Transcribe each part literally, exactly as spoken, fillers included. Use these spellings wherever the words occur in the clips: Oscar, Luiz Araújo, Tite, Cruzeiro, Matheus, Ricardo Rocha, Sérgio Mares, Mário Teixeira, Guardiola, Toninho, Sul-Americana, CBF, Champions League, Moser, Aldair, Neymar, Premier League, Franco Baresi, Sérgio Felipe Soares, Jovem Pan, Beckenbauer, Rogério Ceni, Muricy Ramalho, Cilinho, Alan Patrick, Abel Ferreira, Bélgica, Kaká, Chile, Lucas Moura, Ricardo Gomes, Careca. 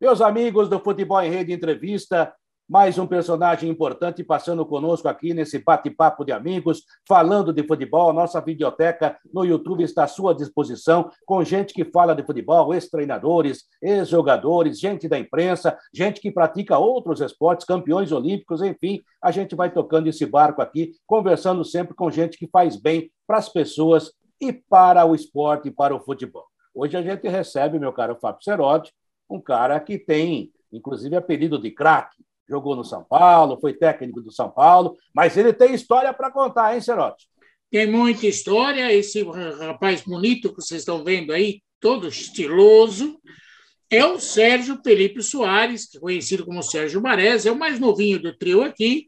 Meus amigos do Futebol em Rede Entrevista, mais um personagem importante passando conosco aqui nesse bate-papo de amigos, falando de futebol. A nossa videoteca no YouTube está à sua disposição, com gente que fala de futebol, ex-treinadores, ex-jogadores, gente da imprensa, gente que pratica outros esportes, campeões olímpicos, enfim. A gente vai tocando esse barco aqui, conversando sempre com gente que faz bem para as pessoas e para o esporte e para o futebol. Hoje a gente recebe, meu caro Fábio Cerotti, um cara que tem, inclusive, apelido de craque. Jogou no São Paulo, foi técnico do São Paulo, mas ele tem história para contar, hein, Cerotti? Tem muita história. Esse rapaz bonito que vocês estão vendo aí, todo estiloso, é o Sérgio Felipe Soares, conhecido como Sérgio Mares, é o mais novinho do trio aqui.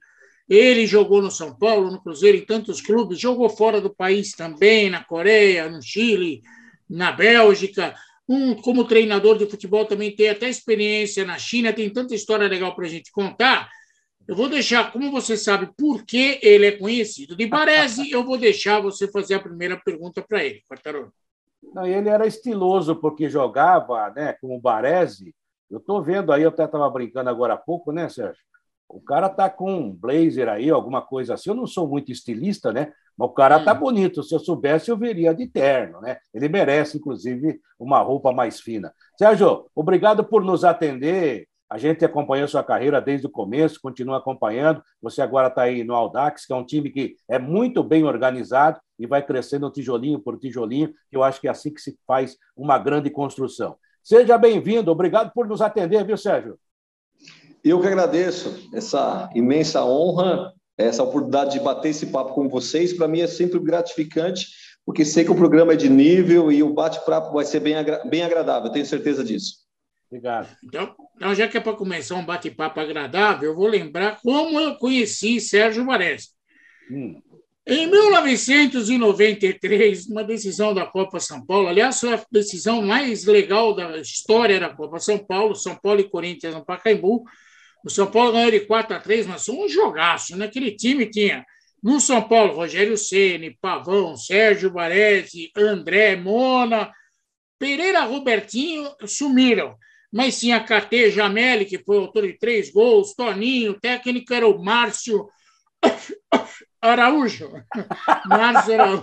Ele jogou no São Paulo, no Cruzeiro, em tantos clubes, jogou fora do país também, na Coreia, no Chile, na Bélgica. Um, como treinador de futebol também tem até experiência na China, tem tanta história legal para a gente contar. Eu vou deixar, como você sabe, por que ele é conhecido de Baresi, eu vou deixar você fazer a primeira pergunta para ele, Quartarolo. Não, ele era estiloso porque jogava, né, como Baresi. Eu estou vendo aí, eu até estava brincando agora há pouco, né, Sérgio? O cara está com um blazer aí, alguma coisa assim. Eu não sou muito estilista, né? Mas o cara tá bonito. Se eu soubesse, eu viria de terno, né? Ele merece, inclusive, uma roupa mais fina. Sérgio, obrigado por nos atender. A gente acompanhou sua carreira desde o começo, continua acompanhando. Você agora está aí no Audax, que é um time que é muito bem organizado e vai crescendo tijolinho por tijolinho. Eu acho que é assim que se faz uma grande construção. Seja bem-vindo. Obrigado por nos atender, viu, Sérgio? Eu que agradeço essa imensa honra, essa oportunidade de bater esse papo com vocês. Para mim é sempre gratificante, porque sei que o programa é de nível e o bate-papo vai ser bem, agra bem agradável, tenho certeza disso. Obrigado. Então, então já que é para começar um bate-papo agradável, eu vou lembrar como eu conheci Sérgio Mares. Hum. Em mil novecentos e noventa e três, uma decisão da Copa São Paulo, aliás, foi a decisão mais legal da história da Copa São Paulo, São Paulo e Corinthians no Pacaembu. O São Paulo ganhou de quatro a três, mas foi um jogaço. Naquele time tinha, no São Paulo, Rogério Ceni, Pavão, Sérgio Baresi, André, Mona, Pereira, Robertinho, sumiram. Mas tinha K T, Jameli, que foi autor de três gols, Toninho, o técnico era o Márcio Araújo. Márcio Araújo,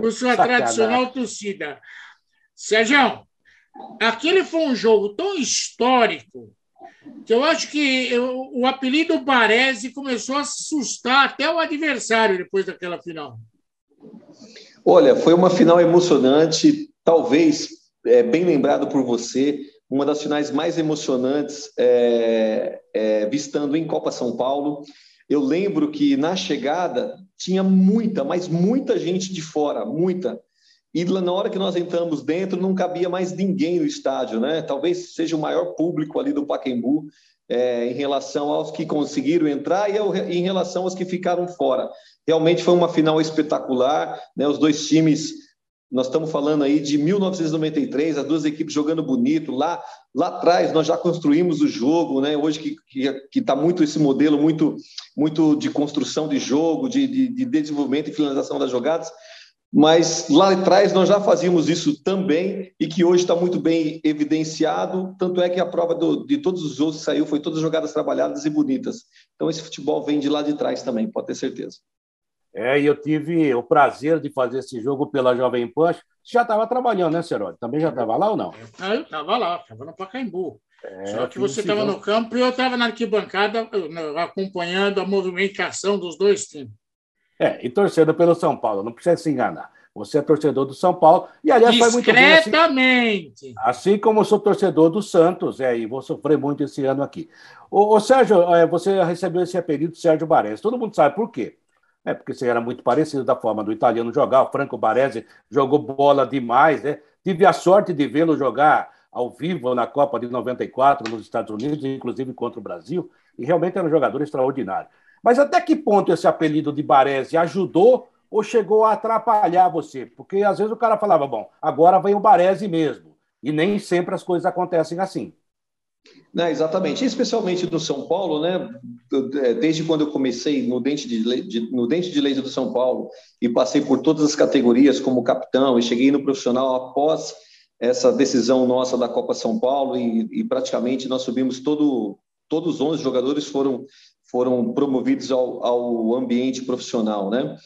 com sua tradicional torcida. Sérgio, aquele foi um jogo tão histórico que eu acho que eu, o apelido Baresi começou a assustar até o adversário depois daquela final. Olha, foi uma final emocionante, talvez, é, bem lembrado por você, uma das finais mais emocionantes, é, é, vistando em Copa São Paulo. Eu lembro que na chegada tinha muita, mas muita gente de fora, muita. E na hora que nós entramos dentro, não cabia mais ninguém no estádio, né? Talvez seja o maior público ali do Pacaembu, é, em relação aos que conseguiram entrar e ao, em relação aos que ficaram fora. Realmente foi uma final espetacular, né? Os dois times, nós estamos falando aí de mil novecentos e noventa e três, as duas equipes jogando bonito. Lá, lá atrás nós já construímos o jogo, né? Hoje que que, que tá muito esse modelo, muito, muito de construção de jogo, de, de, de desenvolvimento e finalização das jogadas. Mas lá atrás nós já fazíamos isso também e que hoje está muito bem evidenciado, tanto é que a prova do, de todos os outros que saiu foi todas jogadas trabalhadas e bonitas. Então esse futebol vem de lá de trás também, pode ter certeza. É, e eu tive o prazer de fazer esse jogo pela Jovem Pan. Você já estava trabalhando, né, Cerotti? Também já estava lá ou não? Ah, eu estava lá, estava no Pacaembu. É, só que você estava no campo e eu estava na arquibancada acompanhando a movimentação dos dois times. É, e torcendo pelo São Paulo, não precisa se enganar. Você é torcedor do São Paulo e, aliás, faz muito bem. Discretamente. Assim, assim como eu sou torcedor do Santos, é, e vou sofrer muito esse ano aqui. Ô, ô Sérgio, é, você recebeu esse apelido Sérgio Baresi. Todo mundo sabe por quê. É porque você era muito parecido da forma do italiano jogar. O Franco Baresi jogou bola demais, né? Tive a sorte de vê-lo jogar ao vivo na Copa de noventa e quatro nos Estados Unidos, inclusive contra o Brasil, e realmente era um jogador extraordinário. Mas até que ponto esse apelido de Baresi ajudou ou chegou a atrapalhar você? Porque às vezes o cara falava, bom, agora vem o Baresi mesmo. E nem sempre as coisas acontecem assim. Não, exatamente. Especialmente do São Paulo, né? Desde quando eu comecei no Dente de Leite, no Dente de Leite do São Paulo e passei por todas as categorias como capitão e cheguei no profissional após essa decisão nossa da Copa São Paulo e, e praticamente nós subimos todo, todos os onze jogadores foram, foram promovidos ao, ao ambiente profissional, né?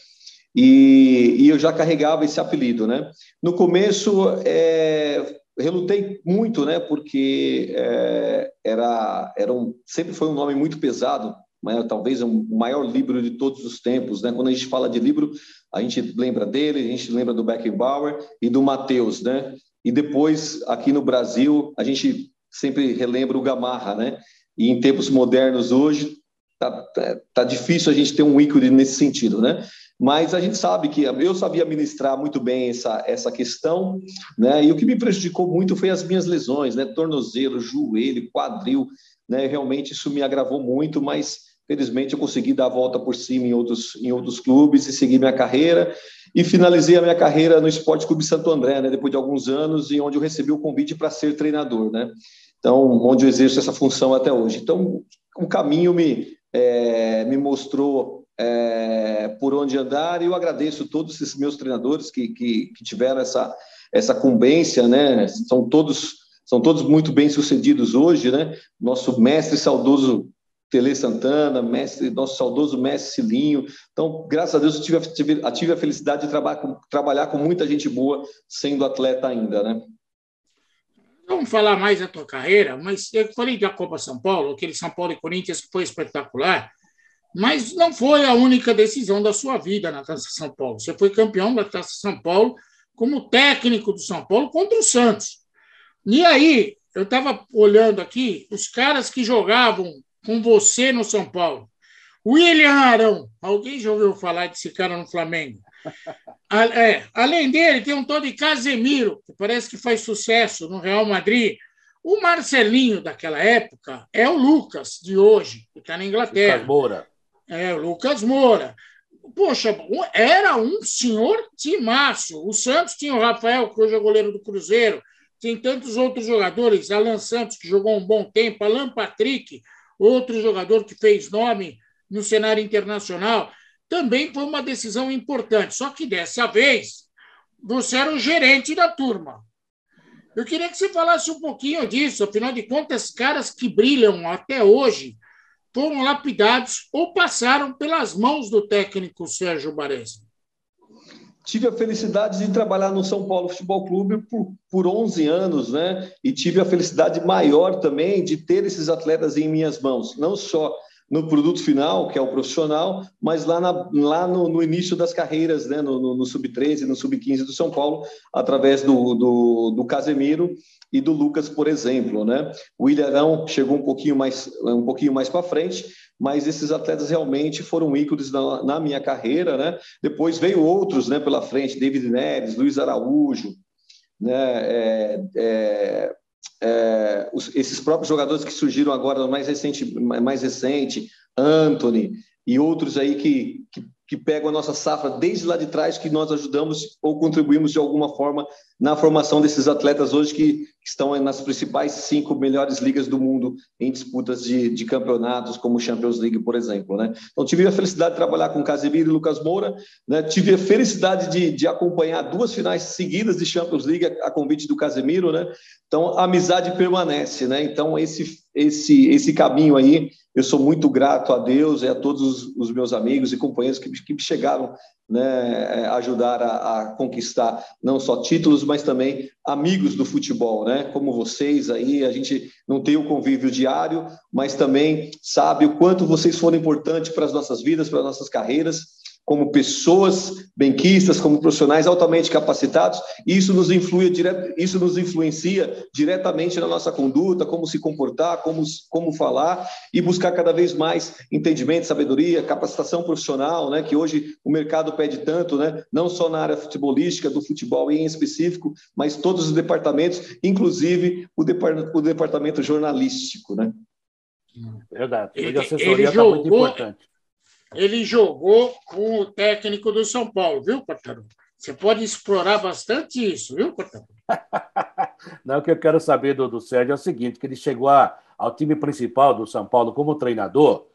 E, e eu já carregava esse apelido, né? No começo, é, relutei muito, né? Porque é, era, era um, sempre foi um nome muito pesado, mas talvez o um maior livro de todos os tempos, né? Quando a gente fala de livro, a gente lembra dele, a gente lembra do Beckenbauer e do Matheus, né? E depois, aqui no Brasil, a gente sempre relembra o Gamarra, né? E em tempos modernos hoje, tá, tá, tá difícil a gente ter um ícone nesse sentido, né? Mas a gente sabe que eu sabia administrar muito bem essa, essa questão, né? E o que me prejudicou muito foi as minhas lesões, né? Tornozelo, joelho, quadril, né? Realmente isso me agravou muito, mas felizmente eu consegui dar a volta por cima em outros, em outros clubes e seguir minha carreira. E finalizei a minha carreira no Esporte Clube Santo André, né? Depois de alguns anos, e onde eu recebi o convite para ser treinador, né? Então, onde eu exerço essa função até hoje. Então, o caminho me, é, me mostrou é, por onde andar, e eu agradeço todos esses meus treinadores que, que, que tiveram essa, essa cumbência, né? São todos, são todos muito bem-sucedidos hoje, né? Nosso mestre saudoso Telê Santana, mestre, nosso saudoso mestre Cilinho. Então, graças a Deus, eu tive, tive, tive a felicidade de traba, trabalhar com muita gente boa, sendo atleta ainda, né? Vamos falar mais da tua carreira, mas eu falei da Copa São Paulo, aquele São Paulo e Corinthians que foi espetacular, mas não foi a única decisão da sua vida na Taça São Paulo. Você foi campeão da Taça São Paulo como técnico do São Paulo contra o Santos. E aí, eu estava olhando aqui, os caras que jogavam com você no São Paulo. William Arão. Alguém já ouviu falar desse cara no Flamengo? A, é, além dele, tem um tal de Casemiro, que parece que faz sucesso no Real Madrid. O Marcelinho daquela época é o Lucas de hoje, que está na Inglaterra. Lucas Moura. É, o Lucas Moura. Poxa, era um senhor timaço. O Santos tinha o Rafael, que hoje é goleiro do Cruzeiro. Tem tantos outros jogadores. Alan Santos, que jogou um bom tempo. Alan Patrick, outro jogador que fez nome no cenário internacional, também foi uma decisão importante. Só que dessa vez, você era o gerente da turma. Eu queria que você falasse um pouquinho disso. Afinal de contas, caras que brilham até hoje foram lapidados ou passaram pelas mãos do técnico Sérgio Mares. Tive a felicidade de trabalhar no São Paulo Futebol Clube por, por onze anos, né? E tive a felicidade maior também de ter esses atletas em minhas mãos, não só no produto final, que é o profissional, mas lá, na, lá no, no início das carreiras, né? No, no, no sub treze, no sub quinze do São Paulo, através do, do, do Casemiro e do Lucas, por exemplo, né? O William Arão chegou um pouquinho mais, um pouquinho mais para frente, mas esses atletas realmente foram ícones na, na minha carreira, né? Depois veio outros, né, pela frente, David Neves, Luiz Araújo, né? É, é, é, os, esses próprios jogadores que surgiram agora, mais recente, mais recente, Anthony e outros aí que, que, que pegam a nossa safra desde lá de trás, que nós ajudamos ou contribuímos de alguma forma na formação desses atletas hoje que, que estão nas principais cinco melhores ligas do mundo em disputas de, de campeonatos, como Champions League, por exemplo, né? Então, tive a felicidade de trabalhar com Casemiro e Lucas Moura, né? Tive a felicidade de, de acompanhar duas finais seguidas de Champions League a, a convite do Casemiro, né? Então, a amizade permanece, né? Então, esse, esse, esse caminho aí, eu sou muito grato a Deus e a todos os meus amigos e companheiros que, que chegaram, né, a ajudar a, a conquistar não só títulos, mas também amigos do futebol, né? Como vocês aí, a gente não tem o convívio diário, mas também sabe o quanto vocês foram importantes para as nossas vidas, para as nossas carreiras, como pessoas benquistas, como profissionais altamente capacitados, e isso nos influi direto, isso nos influencia diretamente na nossa conduta, como se comportar, como, como falar, e buscar cada vez mais entendimento, sabedoria, capacitação profissional, né, que hoje o mercado pede tanto, né, não só na área futebolística, do futebol em específico, mas todos os departamentos, inclusive o, depart, o departamento jornalístico, né? Verdade. Ele, a assessoria está muito importante. Ele jogou com o técnico do São Paulo, viu, Cortaro? Você pode explorar bastante isso, viu, Cortaro? Não, o que eu quero saber do, do Sérgio é o seguinte, que ele chegou a, ao time principal do São Paulo como treinador,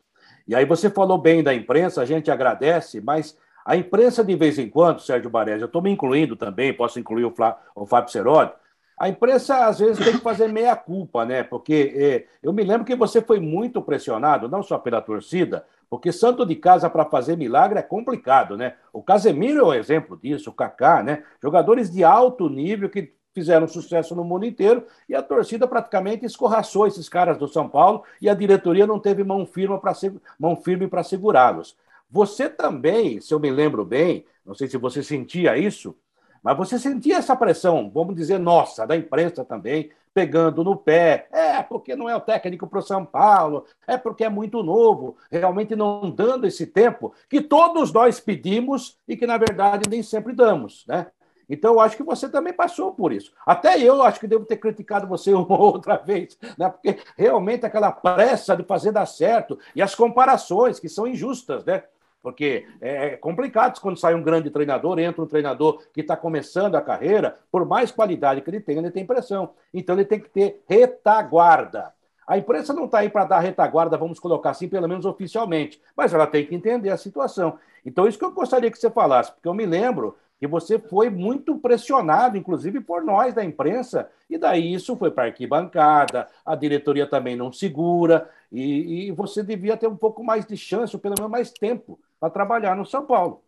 e aí você falou bem da imprensa, a gente agradece, mas a imprensa de vez em quando, Sérgio Baresi, eu estou me incluindo também, posso incluir o, Flá, o Fábio Cerotti, A imprensa, às vezes, tem que fazer meia-culpa, né? Porque é, eu me lembro que você foi muito pressionado, não só pela torcida, porque santo de casa para fazer milagre é complicado, né? O Casemiro é um exemplo disso, o Kaká, né? Jogadores de alto nível que fizeram sucesso no mundo inteiro e a torcida praticamente escorraçou esses caras do São Paulo e a diretoria não teve mão firme para mão firme para segurá-los. Você também, se eu me lembro bem, não sei se você sentia isso, mas você sentia essa pressão, vamos dizer, nossa, da imprensa também, pegando no pé. É porque não é o técnico para o São Paulo, é porque é muito novo, realmente não dando esse tempo que todos nós pedimos e que, na verdade, nem sempre damos, né? Então, eu acho que você também passou por isso. Até eu acho que devo ter criticado você uma outra vez, né? Porque realmente aquela pressa de fazer dar certo e as comparações que são injustas, né? Porque é complicado quando sai um grande treinador, entra um treinador que está começando a carreira, por mais qualidade que ele tenha, ele tem pressão. Então ele tem que ter retaguarda. A imprensa não está aí para dar retaguarda, vamos colocar assim, pelo menos oficialmente, mas ela tem que entender a situação. Então isso que eu gostaria que você falasse, porque eu me lembro que você foi muito pressionado, inclusive por nós da imprensa, e daí isso foi para a arquibancada, a diretoria também não segura, e, e você devia ter um pouco mais de chance, ou pelo menos mais tempo, para trabalhar no São Paulo.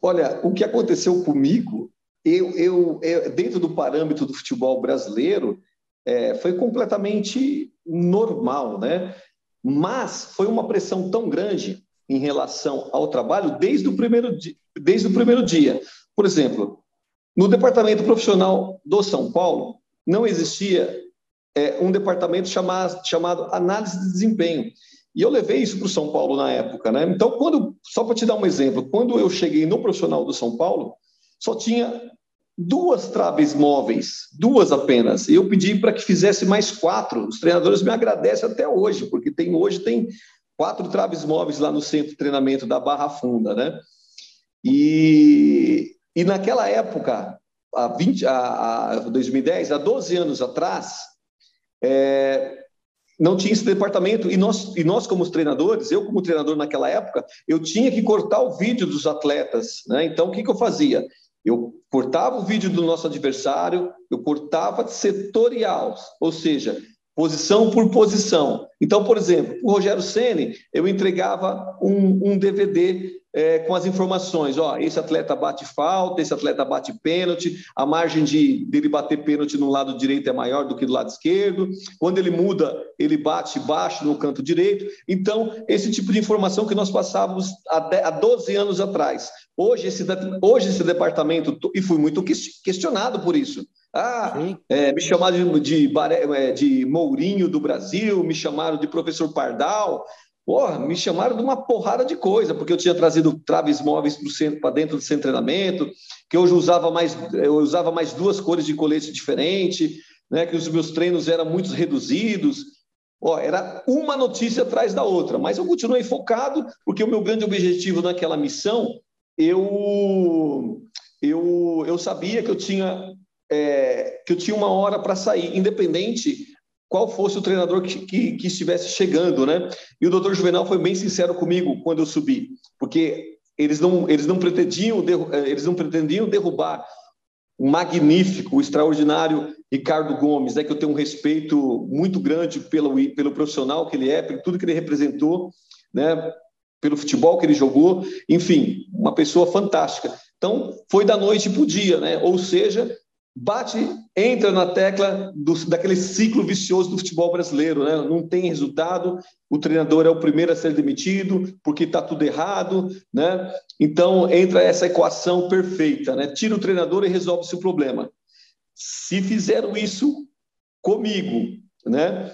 Olha, o que aconteceu comigo, eu, eu, eu dentro do parâmetro do futebol brasileiro, é, foi completamente normal, né? Mas foi uma pressão tão grande em relação ao trabalho desde o primeiro dia. Desde o primeiro dia. Por exemplo, no departamento profissional do São Paulo, não existia é, um departamento chamado, chamado análise de desempenho. E eu levei isso para o São Paulo na época, né? Então, quando, só para te dar um exemplo, quando eu cheguei no profissional do São Paulo, só tinha duas traves móveis, duas apenas. E eu pedi para que fizesse mais quatro. Os treinadores me agradecem até hoje, porque tem, hoje tem quatro traves móveis lá no centro de treinamento da Barra Funda, né? E, e naquela época, há, vinte, há, há dois mil e dez, há doze anos atrás, é, não tinha esse departamento. E nós, e nós, como treinadores, eu como treinador naquela época, eu tinha que cortar o vídeo dos atletas, né? Então, o que, que eu fazia? Eu cortava o vídeo do nosso adversário, eu cortava setorial, ou seja, posição por posição. Então, por exemplo, o Rogério Ceni, eu entregava um, um D V D é, com as informações. Ó, esse atleta bate falta, esse atleta bate pênalti, a margem de, dele bater pênalti no lado direito é maior do que do lado esquerdo. Quando ele muda, ele bate baixo no canto direito. Então, esse tipo de informação que nós passávamos há doze anos atrás. Hoje esse, hoje, esse departamento, e fui muito questionado por isso. Ah, é, me chamaram de, de, de Mourinho do Brasil, me chamaram de professor Pardal, porra, me chamaram de uma porrada de coisa, porque eu tinha trazido traves móveis para dentro do centro de treinamento, que hoje eu usava mais, eu usava mais duas cores de colete diferente, né, que os meus treinos eram muito reduzidos. Ó, era uma notícia atrás da outra, mas eu continuei focado, porque o meu grande objetivo naquela missão, eu, eu, eu sabia que eu tinha... É, que eu tinha uma hora para sair, independente qual fosse o treinador que, que, que estivesse chegando, né? E o doutor Juvenal foi bem sincero comigo quando eu subi, porque eles não, eles não pretendiam derru- eles não pretendiam derrubar o magnífico, o extraordinário Ricardo Gomes, né? Que eu tenho um respeito muito grande pelo, pelo profissional que ele é, por tudo que ele representou, né? Pelo futebol que ele jogou, enfim, uma pessoa fantástica. Então, foi da noite para o dia, né? Ou seja, bate, entra na tecla do, daquele ciclo vicioso do futebol brasileiro, né? Não tem resultado, o treinador é o primeiro a ser demitido, porque está tudo errado, né? Então, entra essa equação perfeita, né? Tira o treinador e resolve-se o problema. Se fizeram isso comigo, né?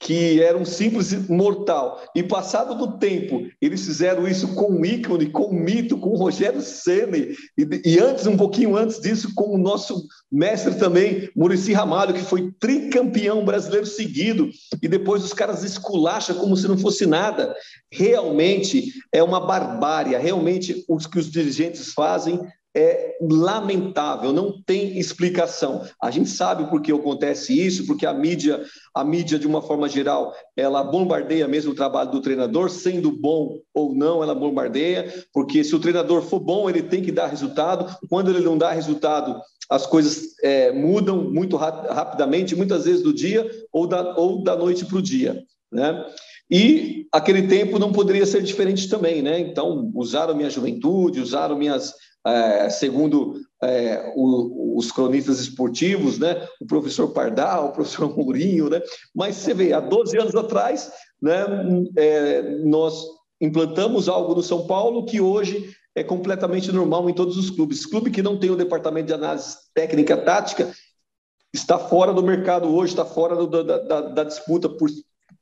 Que era um simples mortal, e passado do tempo, eles fizeram isso com o ícone, com o mito, com o Rogério Ceni, e, e antes, um pouquinho antes disso, com o nosso mestre também, Muricy Ramalho, que foi tricampeão brasileiro seguido, e depois os caras esculacham como se não fosse nada. Realmente é uma barbárie, realmente o que os dirigentes fazem é lamentável, não tem explicação. A gente sabe por que acontece isso, porque a mídia, a mídia de uma forma geral, ela bombardeia mesmo o trabalho do treinador, sendo bom ou não, ela bombardeia, porque se o treinador for bom, ele tem que dar resultado. Quando ele não dá resultado, as coisas é, mudam muito ra- rapidamente, muitas vezes do dia ou da, ou da noite para o dia, né? E aquele tempo não poderia ser diferente também, né? Então, usaram minha juventude, usaram minhas... É, segundo é, o, os cronistas esportivos, né? O professor Pardal, o professor Mourinho, né? Mas você vê, há doze anos atrás, né? é, nós implantamos algo no São Paulo que hoje é completamente normal em todos os clubes. Clube que não tem o departamento de análise técnica tática está fora do mercado hoje, está fora do, da, da, da disputa por,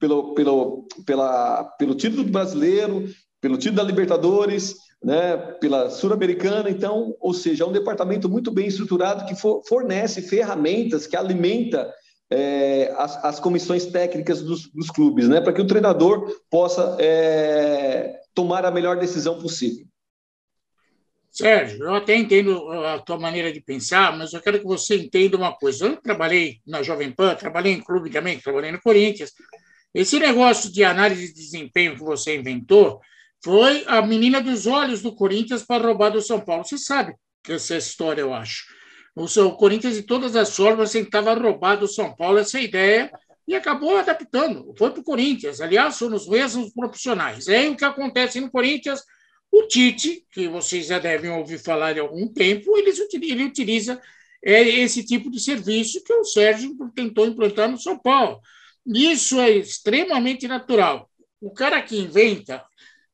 pelo, pelo, pela, pelo título do brasileiro, pelo título da Libertadores, né, pela Sul-Americana. Então, ou seja, é um departamento muito bem estruturado que for, fornece ferramentas, que alimenta é, as, as comissões técnicas dos, dos clubes, né, para que o treinador possa é, tomar a melhor decisão possível. Sérgio, eu até entendo a tua maneira de pensar, mas eu quero que você entenda uma coisa. Eu trabalhei na Jovem Pan, trabalhei em clube também, trabalhei no Corinthians. Esse negócio de análise de desempenho que você inventou foi a menina dos olhos do Corinthians para roubar do São Paulo. Você sabe essa história, eu acho. O, seu, o Corinthians, de todas as formas, tentava roubar do São Paulo essa ideia e acabou adaptando. Foi para o Corinthians. Aliás, são os mesmos profissionais. É o que acontece no Corinthians. O Tite, que vocês já devem ouvir falar há algum tempo, ele, ele utiliza é, esse tipo de serviço que o Sérgio tentou implantar no São Paulo. Isso é extremamente natural. O cara que inventa...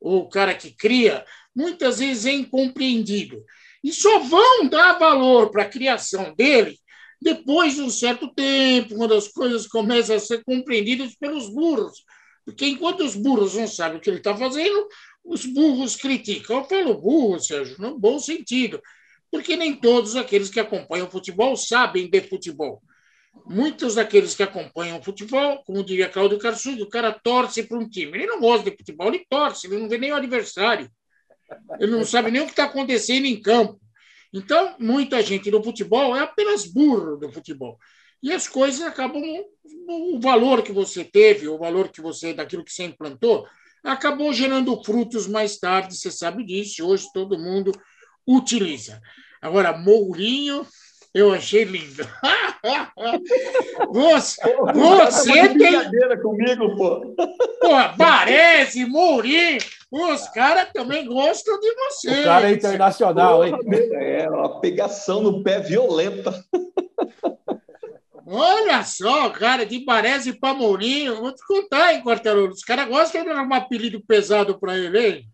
o cara que cria, muitas vezes é incompreendido. E só vão dar valor para a criação dele depois de um certo tempo, quando as coisas começam a ser compreendidas pelos burros. Porque enquanto os burros não sabem o que ele está fazendo, os burros criticam. Eu falo burro, Sérgio, no bom sentido, porque nem todos aqueles que acompanham o futebol sabem de futebol. Muitos daqueles que acompanham o futebol, como diria Cláudio Carçudo, o cara torce para um time. Ele não gosta de futebol, ele torce, ele não vê nem o adversário. Ele não sabe nem o que está acontecendo em campo. Então, muita gente no futebol é apenas burro do futebol. E as coisas acabam... O valor que você teve, o valor que você, daquilo que você implantou, acabou gerando frutos mais tarde, você sabe disso, hoje todo mundo utiliza. Agora, Mourinho... Eu achei lindo. Você, você tem... brincadeira comigo, pô. Pô, parece, Mourinho. Os caras também gostam de você. O cara é internacional, hein? É, uma pegação no pé violenta. Olha só, cara, de parece pra Mourinho. Vou te contar, hein, Quartarolo. Os caras gostam de dar um apelido pesado pra ele, hein?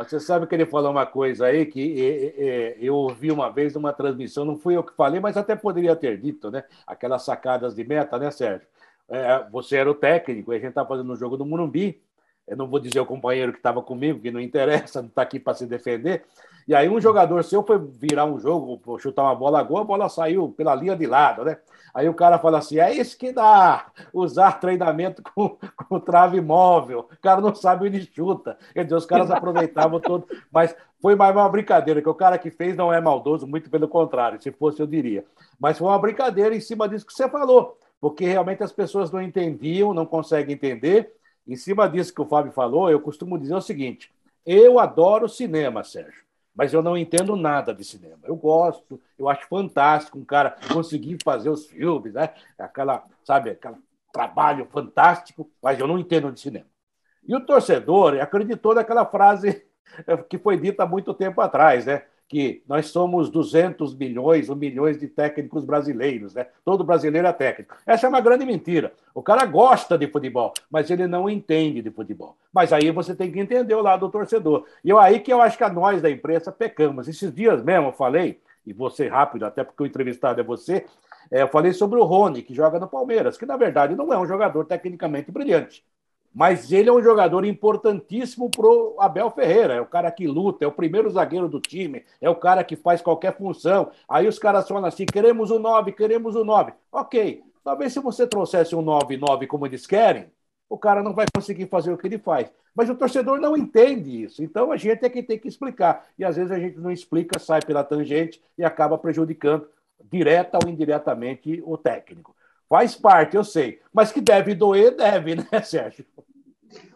Você sabe que ele falou uma coisa aí que eu ouvi uma vez numa transmissão, não fui eu que falei, mas até poderia ter dito, né? Aquelas sacadas de meta, né, Sérgio? É, você era o técnico, e a gente estava fazendo um jogo no Morumbi. Eu não vou dizer o companheiro que estava comigo, que não interessa, não está aqui para se defender. E aí um jogador seu foi virar um jogo, chutar uma bola a gol, a bola saiu pela linha de lado, né? Aí o cara fala assim, é isso que dá, usar treinamento com, com trave móvel. O cara não sabe onde chuta. Quer dizer, os caras aproveitavam todo. Mas foi mais uma brincadeira, que o cara que fez não é maldoso, muito pelo contrário, se fosse eu diria. Mas foi uma brincadeira em cima disso que você falou, porque realmente as pessoas não entendiam, não conseguem entender. Em cima disso que o Fábio falou, eu costumo dizer o seguinte, eu adoro cinema, Sérgio, mas eu não entendo nada de cinema. Eu gosto, eu acho fantástico um cara conseguir fazer os filmes, né? Aquela, sabe, aquele trabalho fantástico, mas eu não entendo de cinema. E o torcedor acreditou naquela frase que foi dita há muito tempo atrás, né? Que nós somos duzentos milhões ou milhões de técnicos brasileiros, né? Todo brasileiro é técnico. Essa é uma grande mentira. O cara gosta de futebol, mas ele não entende de futebol. Mas aí você tem que entender o lado do torcedor. E é aí que eu acho que a nós da imprensa pecamos. Esses dias mesmo eu falei, e vou ser rápido, até porque o entrevistado é você, é, eu falei sobre o Rony, que joga no Palmeiras, que na verdade não é um jogador tecnicamente brilhante. Mas ele é um jogador importantíssimo para o Abel Ferreira. É o cara que luta, é o primeiro zagueiro do time, é o cara que faz qualquer função. Aí os caras falam assim, queremos o nove, queremos o nove. Ok, talvez se você trouxesse um nove nove como eles querem, o cara não vai conseguir fazer o que ele faz. Mas o torcedor não entende isso. Então, a gente é que tem que explicar. E, às vezes, a gente não explica, sai pela tangente e acaba prejudicando, direta ou indiretamente, o técnico. Faz parte, eu sei. Mas que deve doer, deve, né, Sérgio?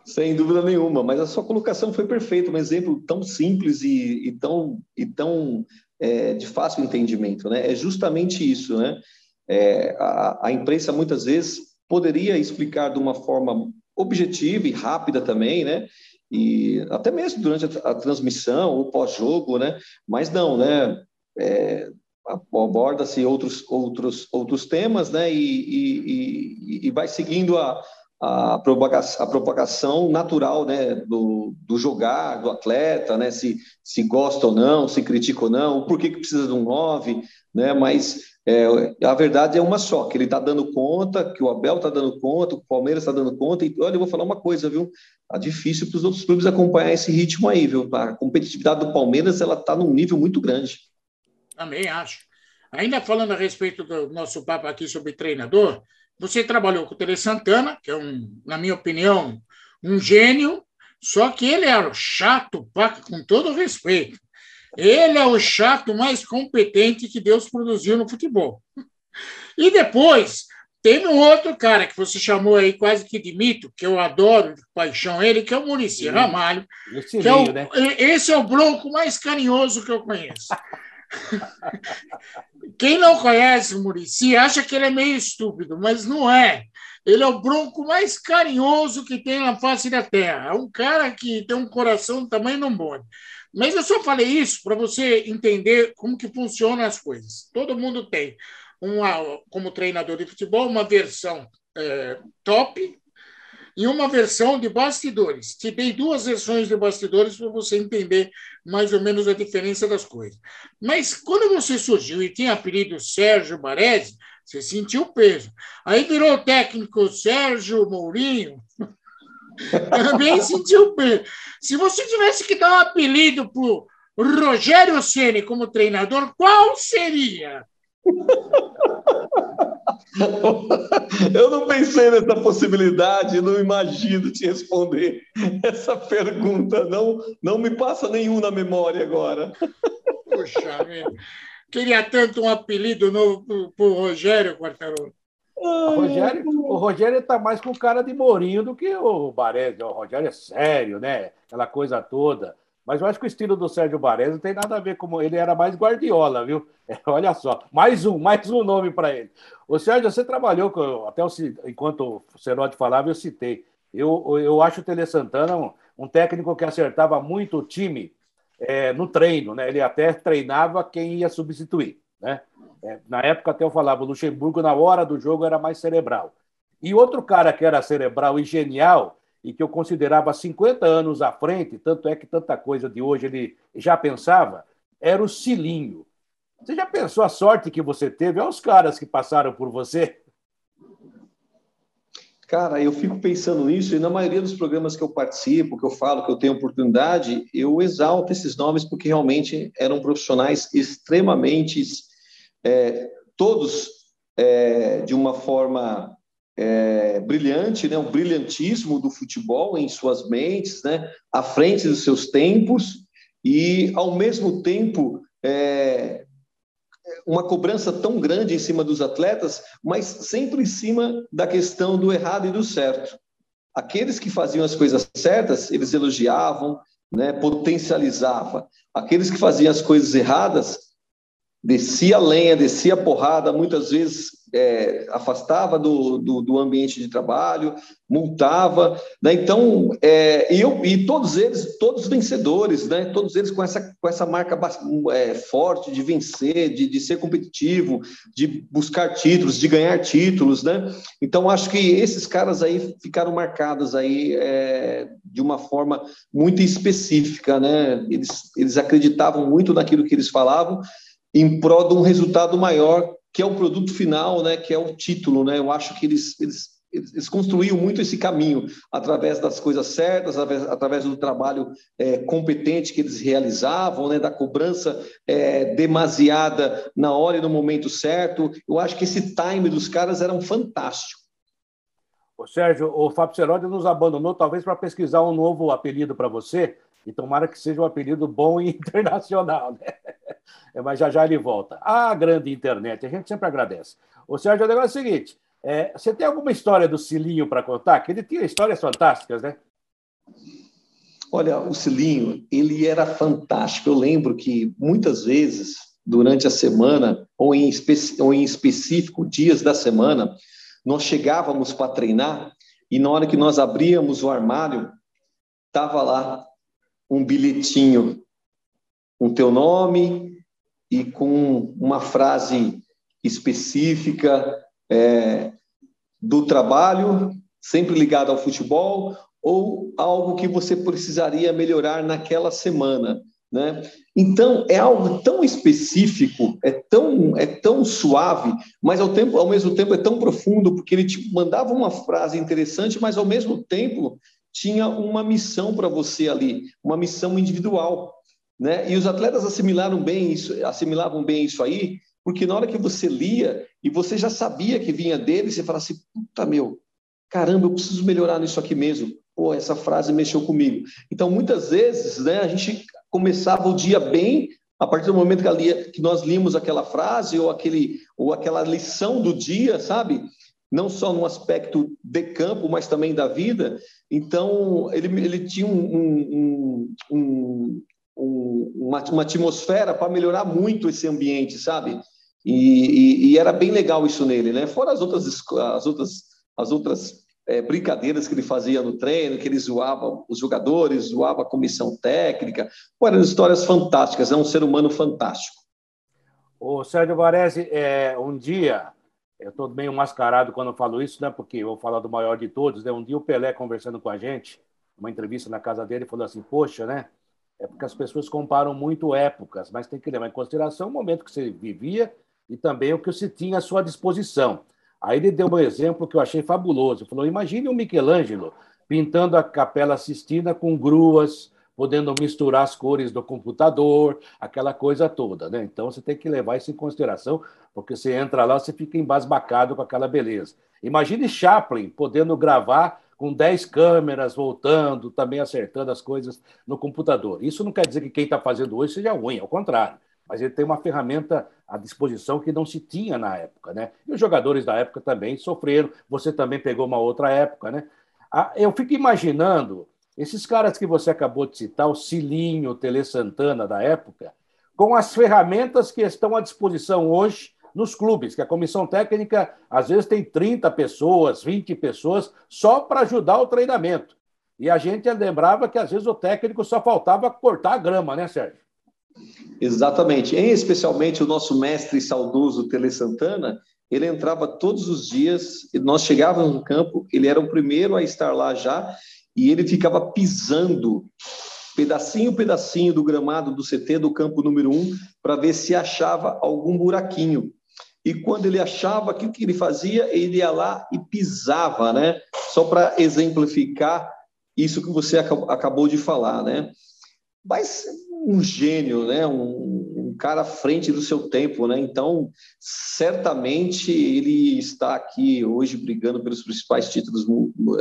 Sem dúvida nenhuma. Mas a sua colocação foi perfeita. Um exemplo tão simples e, e tão, e tão é, de fácil entendimento, né? É justamente isso, né? É, a, a imprensa, muitas vezes, poderia explicar de uma forma objetiva e rápida também, né? E até mesmo durante a, a transmissão ou pós-jogo, né? Mas não, né? É, aborda-se outros, outros, outros temas, né? E, e, e, e vai seguindo a, a, propagação, a propagação natural, né? Do, do jogar, do atleta, né? Se, se gosta ou não, se critica ou não, por que, que precisa de um nove, né? Mas é, a verdade é uma só, que ele está dando conta, que o Abel está dando conta, o Palmeiras está dando conta, e olha, eu vou falar uma coisa, viu? Tá difícil para os outros clubes acompanhar esse ritmo aí, viu? A competitividade do Palmeiras, ela está num nível muito grande. Também acho. Ainda falando a respeito do nosso papo aqui sobre treinador, você trabalhou com o Telê Santana, que é, um, na minha opinião, um gênio, só que ele era chato, paca, com todo respeito. Ele é o chato mais competente que Deus produziu no futebol. E depois, teve um outro cara que você chamou aí quase que de mito, que eu adoro, de paixão ele, que é o Muricy Ramalho. Esse, que é o, né? esse é o bronco mais carinhoso que eu conheço. Quem não conhece o Muricy acha que ele é meio estúpido, mas não é. Ele é o bronco mais carinhoso que tem na face da terra. É um cara que tem um coração do tamanho do mundo. Mas eu só falei isso para você entender como que funcionam as coisas. Todo mundo tem, uma, como treinador de futebol, uma versão é, top e uma versão de bastidores. Te dei duas versões de bastidores para você entender mais ou menos a diferença das coisas. Mas quando você surgiu e tinha apelido Sérgio Mares, você sentiu o peso. Aí virou o técnico Sérgio Mourinho... Também sentiu o peso. Se você tivesse que dar um apelido para o Rogério Ceni como treinador, qual seria? Eu não pensei nessa possibilidade, não imagino te responder essa pergunta. Não, não me passa nenhum na memória agora. Poxa, meu. Queria tanto um apelido novo para o Rogério Quartarolo. O Rogério, o Rogério tá mais com cara de Mourinho do que o Baresi. O Rogério é sério, né? Aquela coisa toda. Mas eu acho que o estilo do Sérgio Baresi não tem nada a ver com... Ele era mais Guardiola, viu? É, olha só. Mais um, mais um nome para ele. O Sérgio, você trabalhou... Com, até o, enquanto o Cerotti falava, eu citei. Eu, eu acho o Telê Santana um, um técnico que acertava muito o time é, no treino, né? Ele até treinava quem ia substituir, né? Na época até eu falava, o Luxemburgo na hora do jogo era mais cerebral. E outro cara que era cerebral e genial, e que eu considerava cinquenta anos à frente, tanto é que tanta coisa de hoje ele já pensava, era o Cilinho. Você já pensou a sorte que você teve? Olha os caras que passaram por você. Cara, eu fico pensando nisso, e na maioria dos programas que eu participo, que eu falo, que eu tenho oportunidade, eu exalto esses nomes, porque realmente eram profissionais extremamente... É, todos é, de uma forma é, brilhante, né? O brilhantismo do futebol em suas mentes, né? À frente dos seus tempos e, ao mesmo tempo, é, uma cobrança tão grande em cima dos atletas, mas sempre em cima da questão do errado e do certo. Aqueles que faziam as coisas certas, eles elogiavam, né? Potencializavam. Aqueles que faziam as coisas erradas, descia a lenha, descia a porrada, muitas vezes é, afastava do, do, do ambiente de trabalho, multava, né? Então, é, e, eu, e todos eles, todos vencedores, né? Todos eles com essa, com essa marca é, forte de vencer, de, de ser competitivo, de buscar títulos, de ganhar títulos, né? Então, acho que esses caras aí ficaram marcados aí, é, de uma forma muito específica, né? Eles, eles acreditavam muito naquilo que eles falavam, em prol de um resultado maior, que é o produto final, né, que é o título, né? Eu acho que eles, eles, eles construíram muito esse caminho, através das coisas certas, através, através do trabalho é, competente que eles realizavam, né, da cobrança é, demasiada na hora e no momento certo. Eu acho que esse time dos caras era um fantástico. Ô, Sérgio, o Fábio Cerotti nos abandonou, talvez para pesquisar um novo apelido para você, e tomara que seja um apelido bom e internacional, né? Mas já já ele volta. Ah, grande internet, a gente sempre agradece. Ô, Sérgio, o negócio é o seguinte, é, você tem alguma história do Cilinho para contar? Que ele tinha histórias fantásticas, né? Olha, o Cilinho, ele era fantástico. Eu lembro que muitas vezes, durante a semana, ou em, espe- ou em específico dias da semana, nós chegávamos para treinar e na hora que nós abríamos o armário, estava lá um bilhetinho com teu nome e com uma frase específica é, do trabalho, sempre ligado ao futebol, ou algo que você precisaria melhorar naquela semana, né? Então, é algo tão específico, é tão, é tão suave, mas ao, tempo, ao mesmo tempo é tão profundo, porque ele te mandava uma frase interessante, mas ao mesmo tempo tinha uma missão para você ali, uma missão individual, né? E os atletas assimilaram bem isso, assimilavam bem isso aí, porque na hora que você lia e você já sabia que vinha dele, você falava assim, puta meu, caramba, eu preciso melhorar nisso aqui mesmo. Pô, essa frase mexeu comigo. Então, muitas vezes, né, a gente começava o dia bem, a partir do momento que, ali, que nós líamos aquela frase ou, aquele, ou aquela lição do dia, sabe? Não só no aspecto de campo, mas também da vida. Então, ele, ele tinha um, um, um, um, uma, uma atmosfera para melhorar muito esse ambiente, sabe? E, e, e era bem legal isso nele, né? Fora as outras... As outras, as outras É, brincadeiras que ele fazia no treino, que ele zoava os jogadores, zoava a comissão técnica. Pô, eram histórias fantásticas, é um ser humano fantástico. O Sérgio Mares, é, um dia, eu estou meio mascarado quando eu falo isso, né, porque eu vou falar do maior de todos, né, um dia o Pelé conversando com a gente, uma entrevista na casa dele, falou assim, poxa, né, é porque as pessoas comparam muito épocas, mas tem que levar em consideração o momento que você vivia e também o que você tinha à sua disposição. Aí ele deu um exemplo que eu achei fabuloso. Ele falou, imagine o Michelangelo pintando a Capela Sistina com gruas, podendo misturar as cores do computador, aquela coisa toda, né? Então, você tem que levar isso em consideração, porque você entra lá, você fica embasbacado com aquela beleza. Imagine Chaplin podendo gravar com dez câmeras, voltando, também acertando as coisas no computador. Isso não quer dizer que quem está fazendo hoje seja ruim, ao contrário. Mas ele tem uma ferramenta à disposição que não se tinha na época, né? E os jogadores da época também sofreram, você também pegou uma outra época, né? Eu fico imaginando esses caras que você acabou de citar, o Cilinho, o Telê Santana da época, com as ferramentas que estão à disposição hoje nos clubes, que a comissão técnica às vezes tem trinta pessoas, vinte pessoas, só para ajudar o treinamento. E a gente lembrava que às vezes o técnico só faltava cortar a grama, né, Sérgio? Exatamente, e especialmente o nosso mestre saudoso Telê Santana, ele entrava todos os dias, nós chegávamos no campo, ele era o primeiro a estar lá já, e ele ficava pisando pedacinho, pedacinho do gramado do C T, do campo número um, para ver se achava algum buraquinho. E quando ele achava, que o que ele fazia? Ele ia lá e pisava, né? Só para exemplificar isso que você acabou de falar, né? Mas um gênio, né? um, um cara à frente do seu tempo, né? Então, certamente ele está aqui hoje brigando pelos principais títulos,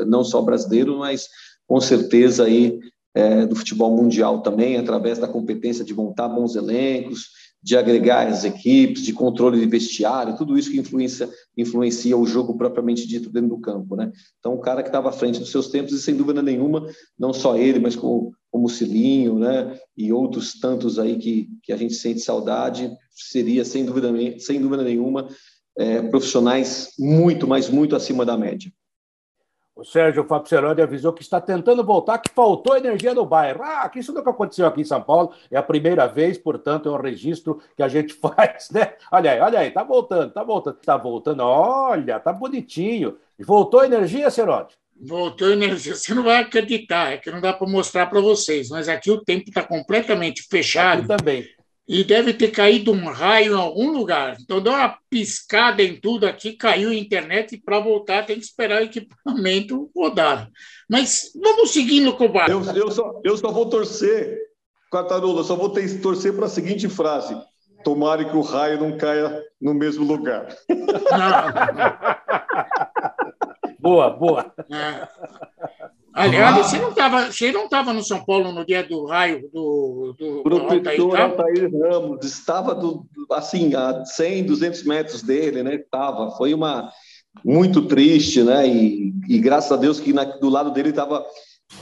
não só brasileiro, mas com certeza aí, é, do futebol mundial também, através da competência de montar bons elencos, de agregar as equipes, de controle de vestiário, tudo isso que influencia, influencia o jogo propriamente dito dentro do campo, né? Então, o cara que estava à frente dos seus tempos, e sem dúvida nenhuma, não só ele, mas com como o Cilinho, né, e outros tantos aí que, que a gente sente saudade, seria, sem dúvida, sem dúvida nenhuma, é, profissionais muito, mas muito acima da média. O Sérgio Fábio Cerotti avisou que está tentando voltar, que faltou energia no bairro. Ah, que isso nunca aconteceu aqui em São Paulo, é a primeira vez, portanto, é um registro que a gente faz, né? Olha aí, olha aí, tá voltando, tá voltando, tá voltando, olha, tá bonitinho. Voltou energia, Cerotti? Voltou energia. Você não vai acreditar, é que não dá para mostrar para vocês, mas aqui o tempo está completamente fechado. Aqui também. E deve ter caído um raio em algum lugar. Então, dá uma piscada em tudo aqui, caiu a internet e para voltar tem que esperar o equipamento rodar. Mas vamos seguindo, cobarde. Eu, eu, só, eu só vou torcer, Quartarolo, eu só vou ter, torcer para a seguinte frase. Tomara que o raio não caia no mesmo lugar. Não. Boa, boa. É. Aliás, ah. você não estava, você não estava no São Paulo no dia do raio do, do professor Aldair Ramos, estava do, assim a cem, duzentos metros dele, né? Tava, foi uma muito triste, né? E, e graças a Deus que na, do lado dele estava,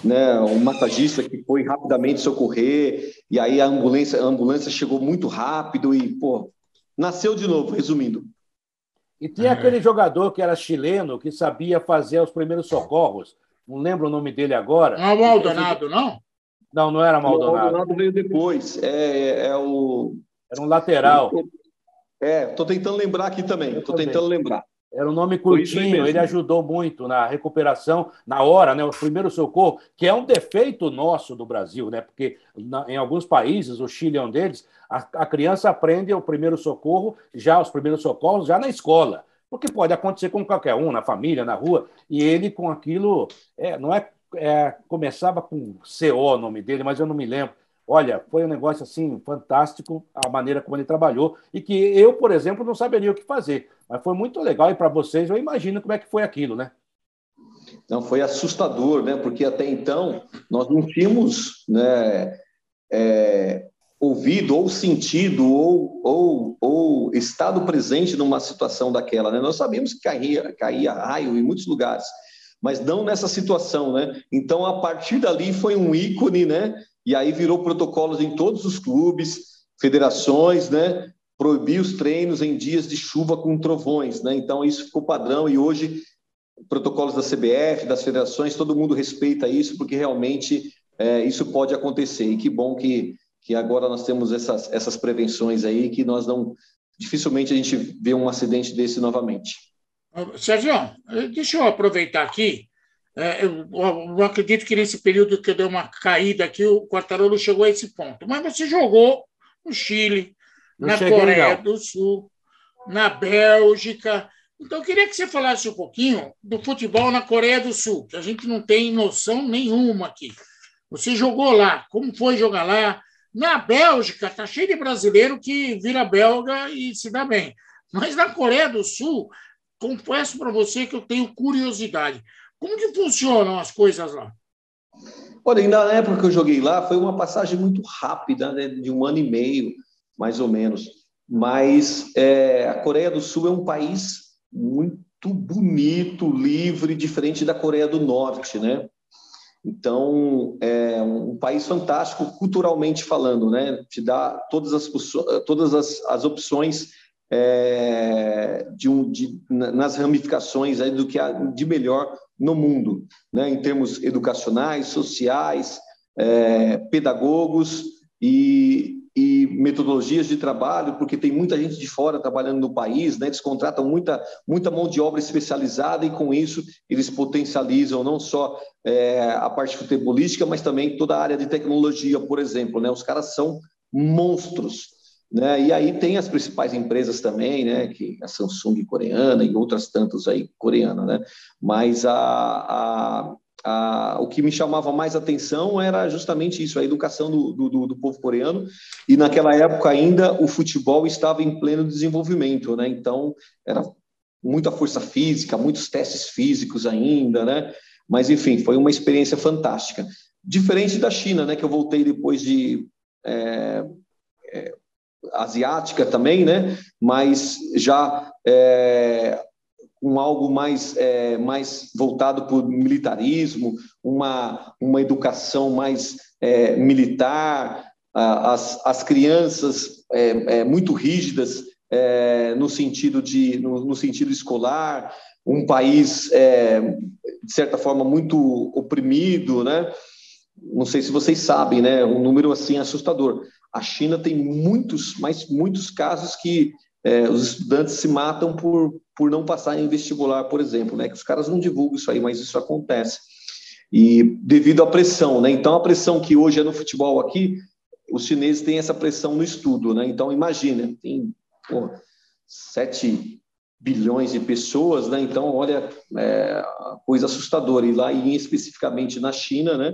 né, um massagista que foi rapidamente socorrer, e aí a ambulância, a ambulância chegou muito rápido e, pô, nasceu de novo, resumindo. E tinha aquele jogador que era chileno, que sabia fazer os primeiros socorros. Não lembro o nome dele agora. Não é o Maldonado, não? Não, não era Maldonado. O Maldonado veio depois. É, é o... Era um lateral. É, estou tentando lembrar aqui também. Estou tentando lembrar. Era um nome curtinho, ele ajudou muito na recuperação, na hora, né? O primeiro socorro, que é um defeito nosso do Brasil, né? Porque na, em alguns países, o Chile é um deles, a, a criança aprende o primeiro socorro, já os primeiros socorros, já na escola. Porque pode acontecer com qualquer um, na família, na rua, e ele com aquilo, é, não é, é começava com C O o nome dele, mas eu não me lembro. Olha, foi um negócio assim fantástico a maneira como ele trabalhou e que eu, por exemplo, não saberia o que fazer. Mas foi muito legal e para vocês eu imagino como é que foi aquilo, né? Não, foi assustador, né? Porque até então nós não tínhamos, né, é, ouvido ou sentido ou, ou, ou estado presente numa situação daquela, né? Nós sabíamos que caía, caía raio em muitos lugares, mas não nessa situação, né? Então, a partir dali foi um ícone, né? E aí virou protocolos em todos os clubes, federações, né? Proibir os treinos em dias de chuva com trovões, né? Então, isso ficou padrão e hoje, protocolos da C B F, das federações, todo mundo respeita isso, porque realmente é, isso pode acontecer. E que bom que, que agora nós temos essas, essas prevenções aí, que nós não... Dificilmente a gente vê um acidente desse novamente. Sérgio, deixa eu aproveitar aqui. Eu acredito que nesse período que eu dei uma caída aqui, o Quartarolo chegou a esse ponto. Mas você jogou no Chile, não na Coreia não. do Sul, na Bélgica. Então, eu queria que você falasse um pouquinho do futebol na Coreia do Sul, que a gente não tem noção nenhuma aqui. Você jogou lá, como foi jogar lá? Na Bélgica, está cheio de brasileiro que vira belga e se dá bem. Mas na Coreia do Sul, confesso para você que eu tenho curiosidade. Como que funcionam as coisas lá? Olha, ainda na época que eu joguei lá, foi uma passagem muito rápida, né, de um ano e meio, mais ou menos. Mas é, a Coreia do Sul é um país muito bonito, livre, diferente da Coreia do Norte, né? Então, é um país fantástico, culturalmente falando, né? Te dá todas as, todas as, as opções... É, de um, de, nas ramificações aí do que há de melhor no mundo, né? Em termos educacionais, sociais, é, pedagogos e, e metodologias de trabalho, porque tem muita gente de fora trabalhando no país, né? Eles contratam muita, muita mão de obra especializada e, com isso, eles potencializam não só é, a parte futebolística, mas também toda a área de tecnologia, por exemplo, né? Os caras são monstros. Né? E aí tem as principais empresas também, né? Que a Samsung coreana e outras tantas aí coreana, né? Mas a, a, a, o que me chamava mais atenção era justamente isso, a educação do, do, do povo coreano, e naquela época ainda o futebol estava em pleno desenvolvimento, né? Então era muita força física, muitos testes físicos ainda, né? Mas enfim, foi uma experiência fantástica. Diferente da China, né? Que eu voltei depois de... É, é, asiática também, né? Mas já é, um algo mais, é, mais voltado para o militarismo, uma, uma educação mais é, militar, as, as crianças é, é, muito rígidas é, no, sentido de, no, no sentido escolar, um país, é, de certa forma, muito oprimido, né? Não sei se vocês sabem, né? Um número assim assustador. A China tem muitos, mas muitos casos que é, os estudantes se matam por, por não passarem em vestibular, por exemplo, né? Que os caras não divulgam isso aí, mas isso acontece. E devido à pressão, né? Então, a pressão que hoje é no futebol aqui, os chineses têm essa pressão no estudo, né? Então, imagina, tem pô, sete bilhões de pessoas, né? Então, olha, é, coisa assustadora. E lá, e especificamente na China, né?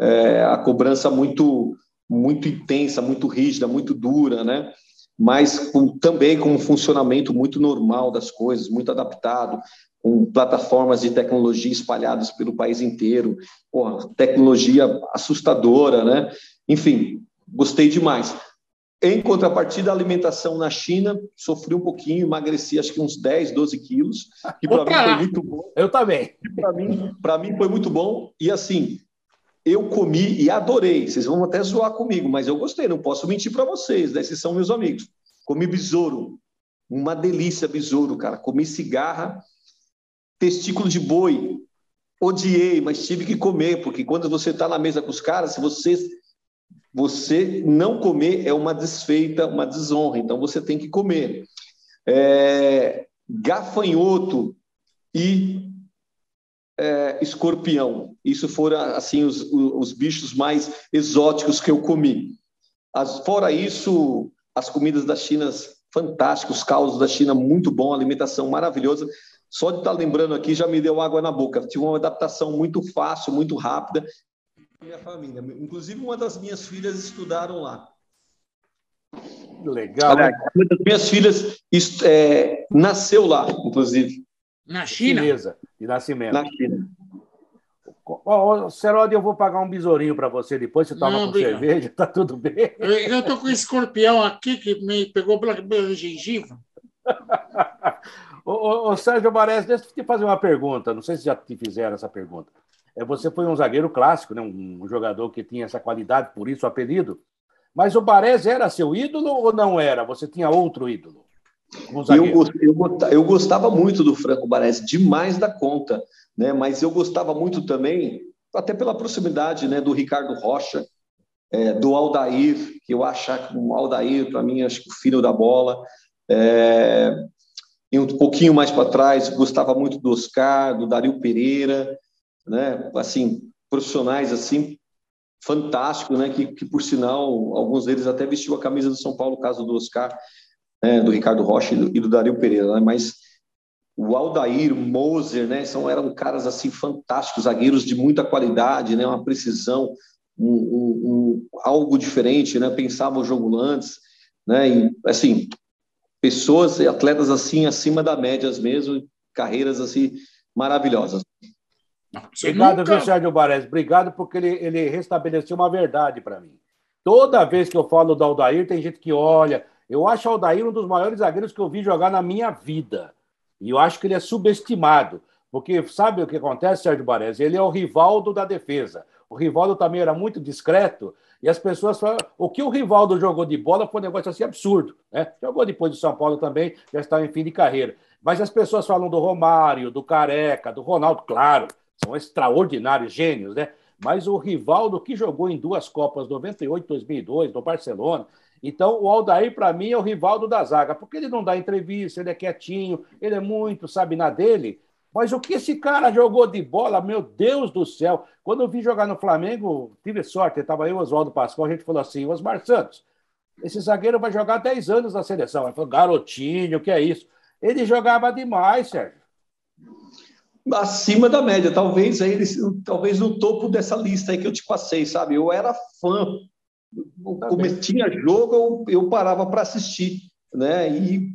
É, a cobrança muito... muito intensa, muito rígida, muito dura, né? Mas com, também com um funcionamento muito normal das coisas, muito adaptado. com plataformas de tecnologia espalhadas pelo país inteiro, porra, tecnologia assustadora, né? Enfim, gostei demais. Em contrapartida, a alimentação na China, sofri um pouquinho, emagreci acho que uns dez, doze quilos, que para mim foi muito bom. Eu também. Para mim, para mim foi muito bom, e assim, eu comi e adorei, vocês vão até zoar comigo, mas eu gostei, não posso mentir para vocês, né? Vocês são meus amigos. Comi besouro, uma delícia besouro, cara, comi cigarra, testículo de boi, odiei, mas tive que comer, porque quando você está na mesa com os caras, se você... Você não comer é uma desfeita, uma desonra, então você tem que comer. É, gafanhoto e é, escorpião, isso foram assim, os, os bichos mais exóticos que eu comi. As, fora isso, as comidas da China, fantásticas, os caldos da China, muito bom, alimentação maravilhosa. Só de estar lembrando aqui já me deu água na boca, tive uma adaptação muito fácil, muito rápida, minha família. Inclusive, uma das minhas filhas estudaram lá. Legal. Aliás, uma das minhas filhas é, nasceu lá, inclusive. Na China? Chinesa, de nascimento. Na China. Oh, Cerotti, eu vou pagar um besourinho para você depois, você toma com cerveja, tá tudo bem. Eu, eu tô com um escorpião aqui que me pegou pela gengiva. ô, ô, Sérgio Mares, deixa eu te fazer uma pergunta, não sei se já te fizeram essa pergunta. Você foi um zagueiro clássico, né? Um jogador que tinha essa qualidade, por isso o apelido. Mas o Baresi era seu ídolo ou não era? Você tinha outro ídolo? Um eu, eu, eu gostava muito do Franco Baresi, demais da conta, né? Mas eu gostava muito também, até pela proximidade, né, do Ricardo Rocha, é, do Aldair, que eu acho que o Aldair, para mim, acho que o filho da bola. É, e um pouquinho mais para trás, gostava muito do Oscar, do Dario Pereira, né, assim, profissionais assim, fantásticos, né, que, que por sinal, alguns deles até vestiu a camisa do São Paulo, caso do Oscar, né, do Ricardo Rocha e do, e do Dario Pereira, né, mas o Aldair, o Moser, né, são, eram caras assim, fantásticos, zagueiros de muita qualidade, né, uma precisão, um, um, um, algo diferente, né, pensavam o jogo antes, né, e, assim, pessoas, atletas assim, acima da média mesmo, carreiras assim, maravilhosas. Você Obrigado, nunca... Sérgio Mares. Obrigado, porque ele, ele restabeleceu uma verdade para mim. Toda vez que eu falo do Aldair, tem gente que olha. Eu acho o Aldair um dos maiores zagueiros que eu vi jogar na minha vida. E eu acho que ele é subestimado. Porque sabe o que acontece, Sérgio Mares? Ele é o Rivaldo da defesa. O Rivaldo também era muito discreto. E as pessoas falam, o que o Rivaldo jogou de bola foi um negócio assim absurdo, né? Jogou depois do São Paulo também, já estava em fim de carreira. Mas as pessoas falam do Romário, do Careca, do Ronaldo, claro. São extraordinários gênios, né? Mas o Rivaldo, que jogou em duas Copas, noventa e oito e dois mil e dois, no Barcelona. Então, o Aldair, para mim, é o Rivaldo da zaga, porque ele não dá entrevista, ele é quietinho, ele é muito, sabe, na dele. Mas o que esse cara jogou de bola, meu Deus do céu! Quando eu vi jogar no Flamengo, tive sorte, estava eu, Oswaldo Pascoal, a gente falou assim, Osmar Santos, esse zagueiro vai jogar dez anos na seleção. Ele falou, garotinho, que é isso? Ele jogava demais, Sérgio. Acima da média, talvez aí, talvez no topo dessa lista aí que eu te passei, sabe? Eu era fã, como tinha jogo, eu, eu parava para assistir, né? E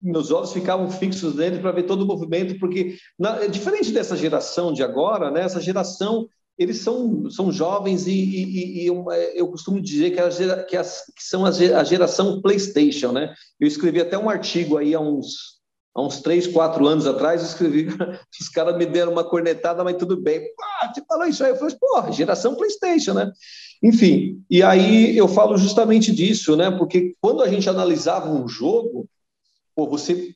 meus olhos ficavam fixos nele para ver todo o movimento, porque na, diferente dessa geração de agora, né? Essa geração, eles são, são jovens e, e, e eu, eu costumo dizer que, a, que, as, que são a geração PlayStation, né? Eu escrevi até um artigo aí há uns... Há uns três, quatro anos atrás, eu escrevi, os caras me deram uma cornetada, mas tudo bem. Ah, te falou isso aí. Eu falei, porra, geração PlayStation, né? Enfim, e aí eu falo justamente disso, né? Porque quando a gente analisava um jogo, ou você,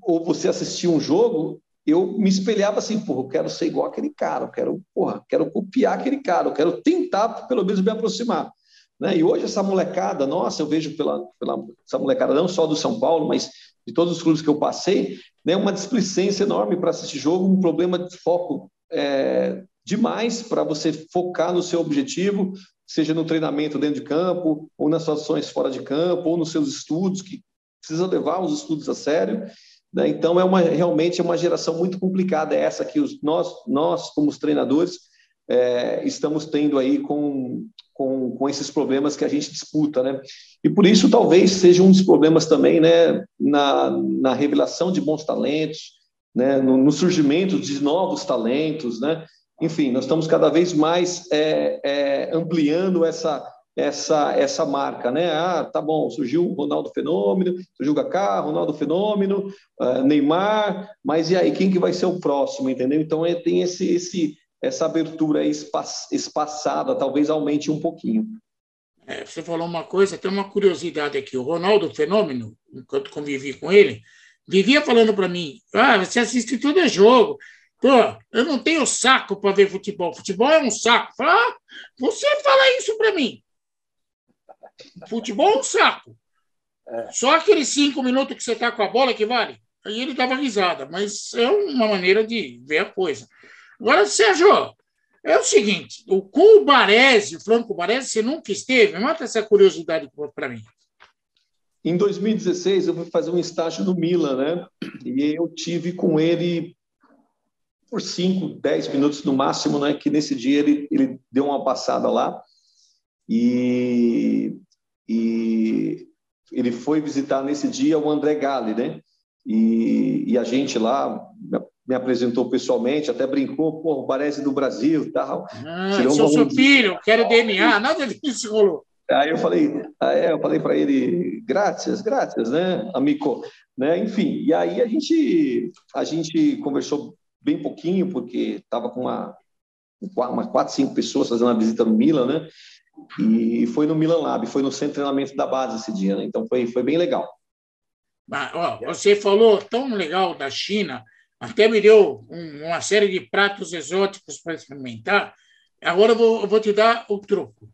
ou você assistia um jogo, eu me espelhava assim, porra, eu quero ser igual aquele cara, eu quero, porra, quero copiar aquele cara, eu quero tentar, pelo menos, me aproximar. Né? E hoje essa molecada, nossa, eu vejo pela, pela, essa molecada não só do São Paulo, mas de todos os clubes que eu passei, né, uma displicência enorme para assistir jogo, um problema de foco é, demais para você focar no seu objetivo, seja no treinamento dentro de campo, ou nas suas ações fora de campo, ou nos seus estudos, que precisa levar os estudos a sério. Né? Então, é uma, realmente é uma geração muito complicada, é essa que os, nós, nós, como os treinadores, é, estamos tendo aí com... Com, com esses problemas que a gente disputa, né? E por isso talvez seja um dos problemas também, né? Na, na revelação de bons talentos, né, no, no surgimento de novos talentos, né? Enfim, nós estamos cada vez mais é, é, ampliando essa, essa, essa marca, né? Ah, tá bom, surgiu o Ronaldo Fenômeno, surgiu o Kaká, Ronaldo Fenômeno, uh, Neymar, mas e aí, quem que vai ser o próximo, entendeu? Então, é, tem esse, esse, essa abertura espa, espaçada, talvez aumente um pouquinho. É, você falou uma coisa, tem uma curiosidade aqui. O Ronaldo Fenômeno, enquanto convivi com ele, vivia falando para mim, ah, você assiste todo jogo, pô, eu não tenho saco para ver futebol. Futebol é um saco. Ah, você fala isso para mim. Futebol é um saco. Só aqueles cinco minutos que você está com a bola que vale. Aí ele dava risada, mas é uma maneira de ver a coisa. Agora, Sérgio, é o seguinte, com o Baresi, o Franco Baresi, você nunca esteve? Mata essa curiosidade para mim. Em dois mil e dezesseis, eu fui fazer um estágio no Milan, né? E eu tive com ele por cinco, dez minutos no máximo, né? Que nesse dia ele, ele deu uma passada lá e, e ele foi visitar nesse dia o André Galli, né? E, e a gente lá me apresentou pessoalmente, até brincou, pô, parece do Brasil, tal. Ah, eu sou seu filho, quero D N A, nada disso rolou. Aí eu falei, aí eu falei para ele, graças, graças, né, amigo, né? Enfim, e aí a gente, a gente conversou bem pouquinho, porque estava com uma, uma quatro, cinco pessoas fazendo uma visita no Milan, né? E foi no Milan Lab, foi no centro de treinamento da base esse dia, né? Então foi, foi bem legal. Ah, ó, você falou tão legal da China, até me deu um, uma série de pratos exóticos para experimentar. Agora eu vou, eu vou te dar o troco.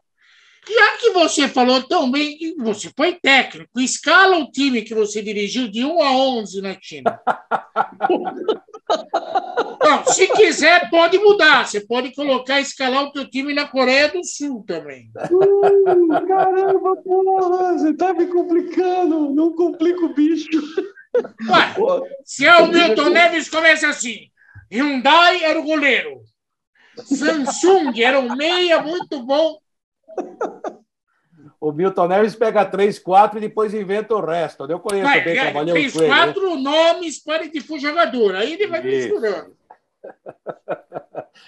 Já que você falou tão bem, você foi técnico, escala o time que você dirigiu de um a onze na China. Não, se quiser, pode mudar. Você pode colocar, escalar o teu time na Coreia do Sul também. Uh, caramba, porra, você tá me complicando. Não complica o bicho. Ué, se é o Milton Neves, começa assim. Hyundai era o goleiro. Samsung era o meia, muito bom. O Milton Neves pega três, quatro e depois inventa o resto. Eu conheço vai, bem, é, trabalhei com ele. Fez quatro né? nomes para de full jogador. Aí ele vai isso. misturando.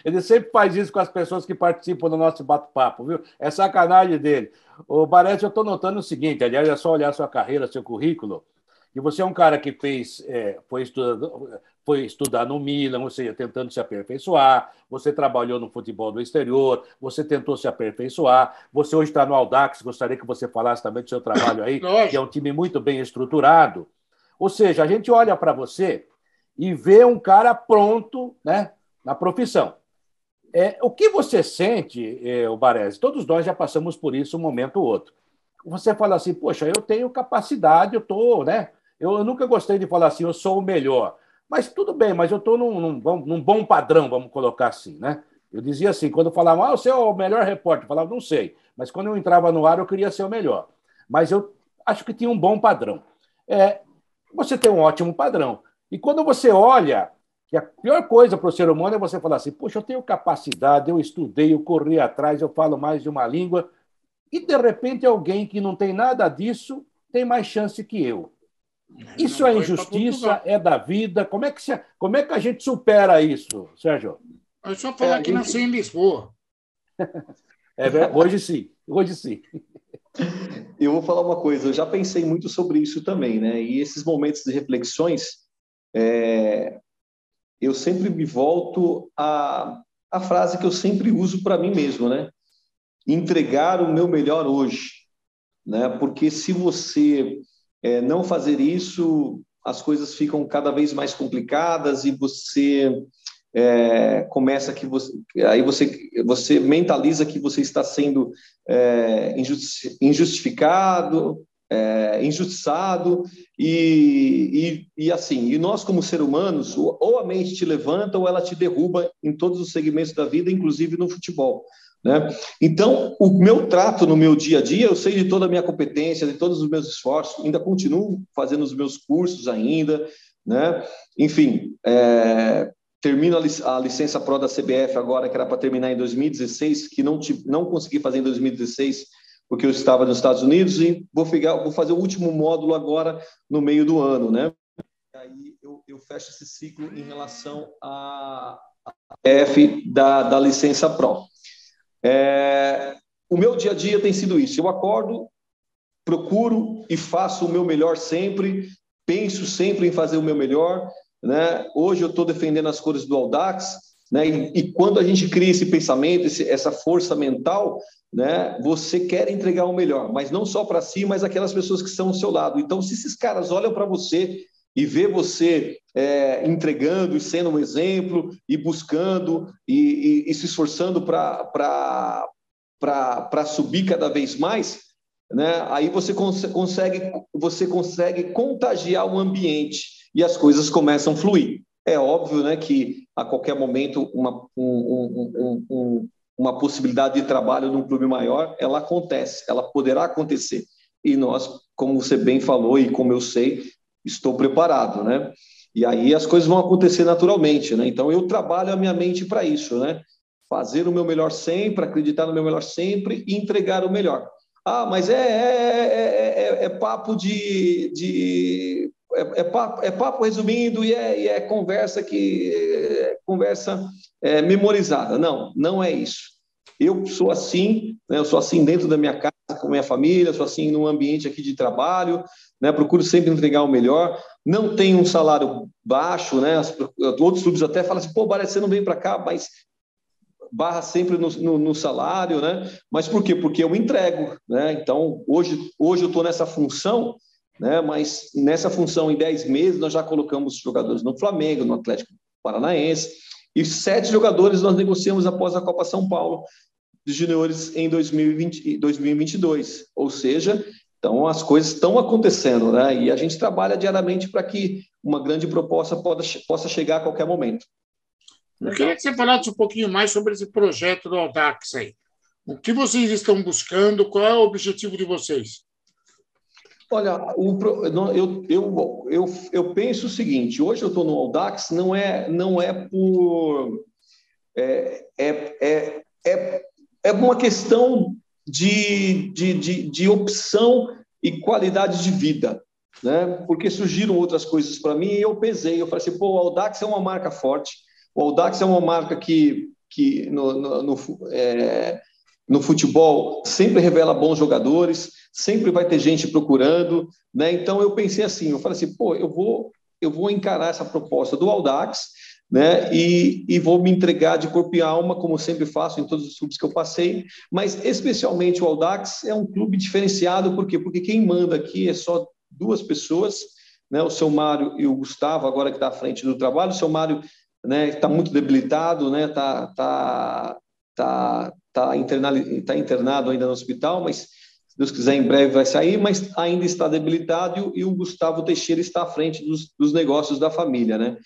Ele sempre faz isso com as pessoas que participam do nosso bate-papo, viu? É sacanagem dele. O Baresi, eu estou notando o seguinte, aliás, é só olhar sua carreira, seu currículo, e você é um cara que fez, é, foi, estudado, foi estudar no Milan, ou seja, tentando se aperfeiçoar, você trabalhou no futebol do exterior, você tentou se aperfeiçoar, você hoje está no Audax, gostaria que você falasse também do seu trabalho aí, que é um time muito bem estruturado. Ou seja, a gente olha para você e vê um cara pronto, né, na profissão. É, o que você sente, é, o Baresi? Todos nós já passamos por isso um momento ou outro. Você fala assim, poxa, eu tenho capacidade, eu estou, né? Eu nunca gostei de falar assim, eu sou o melhor. Mas tudo bem, mas eu estou num, num, num bom padrão, vamos colocar assim, né? Eu dizia assim, quando falavam, ah, você é o melhor repórter, eu falava, não sei. Mas quando eu entrava no ar, eu queria ser o melhor. Mas eu acho que tinha um bom padrão. É, você tem um ótimo padrão. E quando você olha, que a pior coisa para o ser humano é você falar assim, poxa, eu tenho capacidade, eu estudei, eu corri atrás, eu falo mais de uma língua, e, de repente, alguém que não tem nada disso tem mais chance que eu. Isso é injustiça, é da vida. Como é que, se, como é que a gente supera isso, Sérgio? Eu só falo é, que gente... nasci em Lisboa. É, hoje sim, hoje sim. Eu vou falar uma coisa, eu já pensei muito sobre isso também, né? E esses momentos de reflexões, é... eu sempre me volto à a... frase que eu sempre uso para mim mesmo, né? Entregar o meu melhor hoje, né? Porque se você é, não fazer isso, as coisas ficam cada vez mais complicadas e você é, começa que você, aí você, você mentaliza que você está sendo é, injusti- injustificado, é, injustiçado e, e, e assim, e nós como seres humanos, ou a mente te levanta ou ela te derruba em todos os segmentos da vida, inclusive no futebol. Né? Então, o meu trato no meu dia a dia, eu sei de toda a minha competência, de todos os meus esforços, ainda continuo fazendo os meus cursos ainda, né? Enfim, é, termino a, lic- a licença pró da C B F agora, que era para terminar em dois mil e dezesseis, que não, tive, não consegui fazer em dois mil e dezesseis, porque eu estava nos Estados Unidos, e vou, ficar, vou fazer o último módulo agora no meio do ano, né? E aí eu, eu fecho esse ciclo em relação à F da, da licença Pro. É, o meu dia a dia tem sido isso. Eu acordo, procuro e faço o meu melhor sempre, penso sempre em fazer o meu melhor, né? Hoje eu estou defendendo as cores do Audax, né? E, e quando a gente cria esse pensamento, esse, essa força mental, né? Você quer entregar o melhor, mas não só para si, mas aquelas pessoas que estão ao seu lado. Então, se esses caras olham para você e vê você é, entregando e sendo um exemplo, e buscando e, e, e se esforçando para para subir cada vez mais, né? Aí você cons consegue, você consegue contagiar o ambiente e as coisas começam a fluir. É óbvio, né, que a qualquer momento uma, um, um, um, uma possibilidade de trabalho num clube maior, ela acontece, ela poderá acontecer. E nós, como você bem falou e como eu sei, estou preparado, né? E aí as coisas vão acontecer naturalmente, né? Então eu trabalho a minha mente para isso, né? Fazer o meu melhor sempre, acreditar no meu melhor sempre e entregar o melhor. Ah, mas é, é, é, é, é papo de... de é, é, papo, é papo resumindo e é, e é conversa, que, é, conversa é, memorizada. Não, não é isso. Eu sou assim, né? Eu sou assim dentro da minha casa, com minha família, sou assim no ambiente aqui de trabalho, né? Procuro sempre entregar o melhor. Não tenho um salário baixo, né? Outros clubes até falam assim, pô, Baresi, você não vem para cá, mas... barra sempre no, no, no salário, né? Mas por quê? Porque eu entrego, né? Então, hoje, hoje eu estou nessa função, né? Mas nessa função, em dez meses, nós já colocamos jogadores no Flamengo, no Atlético Paranaense, e sete jogadores nós negociamos após a Copa São Paulo dos juniores em dois mil e vinte, dois mil e vinte e dois. Ou seja, então as coisas estão acontecendo, né? E a gente trabalha diariamente para que uma grande proposta possa chegar a qualquer momento. Eu queria que você falasse um pouquinho mais sobre esse projeto do Audax aí. O que vocês estão buscando? Qual é o objetivo de vocês? Olha, o, eu, eu, eu, eu penso o seguinte, hoje eu estou no Audax, não é, não é por... É, é, é, é uma questão de, de, de, de opção e qualidade de vida, né? Porque surgiram outras coisas para mim e eu pesei. Eu falei assim, pô, o Audax é uma marca forte. O Audax é uma marca que, que no, no, no, é, no futebol sempre revela bons jogadores, sempre vai ter gente procurando, né? Então eu pensei assim, eu falei assim, pô, eu vou, eu vou encarar essa proposta do Audax, né? E, e vou me entregar de corpo e alma, como sempre faço em todos os clubes que eu passei, mas especialmente o Audax é um clube diferenciado, por quê? Porque quem manda aqui é só duas pessoas, né? O seu Mário e o Gustavo, agora que está à frente do trabalho. O seu Mário, né, está muito debilitado, né, tá, tá, tá, tá, internali, tá internado ainda no hospital, mas se Deus quiser em breve vai sair, mas ainda está debilitado, e o Gustavo Teixeira está à frente dos, dos negócios da família, né?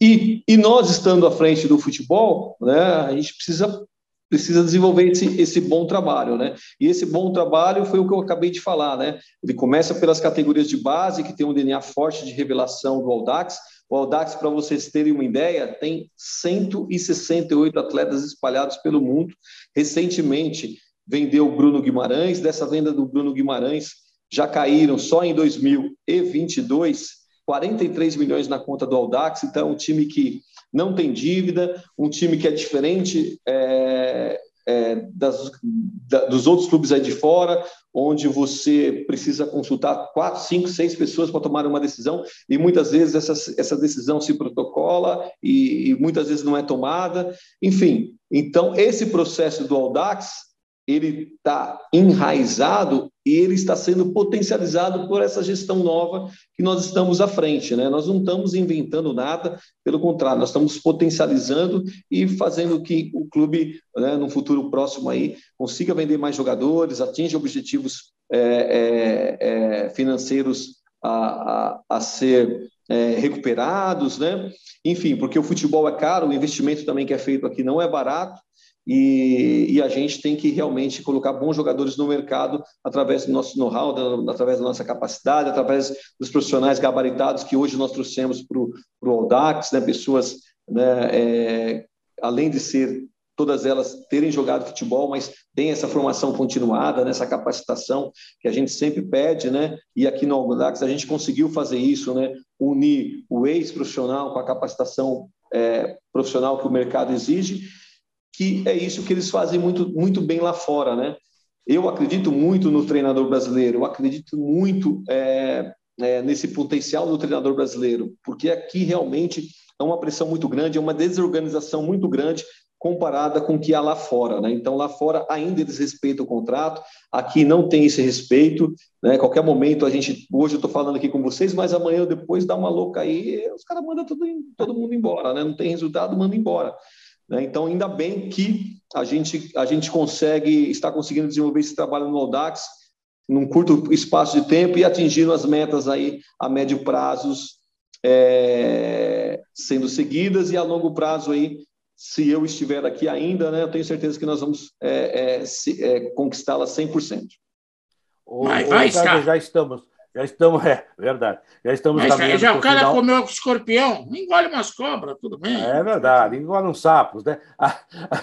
E, e nós estando à frente do futebol, né, a gente precisa, precisa desenvolver esse, esse bom trabalho, né? E esse bom trabalho foi o que eu acabei de falar, né? Ele começa pelas categorias de base, que tem um D N A forte de revelação do Audax. O Audax, para vocês terem uma ideia, tem cento e sessenta e oito atletas espalhados pelo mundo. Recentemente, vendeu o Bruno Guimarães. Dessa venda do Bruno Guimarães, já caíram, só em dois mil e vinte e dois, quarenta e três milhões na conta do Audax. Então, um time que não tem dívida, um time que é diferente é, é, das, da, dos outros clubes aí de fora, onde você precisa consultar quatro, cinco, seis pessoas para tomar uma decisão, e muitas vezes essa, essa decisão se protocola e, e muitas vezes não é tomada. Enfim, então esse processo do Audax, ele está enraizado e ele está sendo potencializado por essa gestão nova que nós estamos à frente, né? Nós não estamos inventando nada, pelo contrário, nós estamos potencializando e fazendo que o clube, né, no futuro próximo aí, consiga vender mais jogadores, atinja objetivos é, é, é, financeiros a, a, a ser é, recuperados, né? Enfim, porque o futebol é caro, o investimento também que é feito aqui não é barato. E, e a gente tem que realmente colocar bons jogadores no mercado através do nosso know-how, através da nossa capacidade, através dos profissionais gabaritados que hoje nós trouxemos para o Audax, né? Pessoas, né, é, além de ser todas elas terem jogado futebol, mas tem essa formação continuada, né? Essa capacitação que a gente sempre pede, né? E aqui no Audax a gente conseguiu fazer isso, né? Unir o ex-profissional com a capacitação é, profissional que o mercado exige, que é isso que eles fazem muito, muito bem lá fora, né? Eu acredito muito no treinador brasileiro, eu acredito muito é, é, nesse potencial do treinador brasileiro, porque aqui realmente é uma pressão muito grande, é uma desorganização muito grande, comparada com o que há lá fora, né? Então, lá fora ainda eles respeitam o contrato, aqui não tem esse respeito, né? Qualquer momento a gente, hoje eu estou falando aqui com vocês, mas amanhã ou depois dá uma louca aí, os caras mandam todo, todo mundo embora, né? Não tem resultado, manda embora, né? Então, ainda bem que a gente, a gente consegue, está conseguindo desenvolver esse trabalho no Audax, num curto espaço de tempo e atingindo as metas aí a médio prazo é, sendo seguidas e a longo prazo aí, se eu estiver aqui ainda, né, eu tenho certeza que nós vamos é, é, se, é, conquistá-la cem por cento. Vai, vai, Oscar. Já estamos, já estamos, é verdade. Já estamos mas, caminhando já o cara final. Comeu com escorpião, engole umas cobras, tudo bem. É verdade, engole uns sapos, né?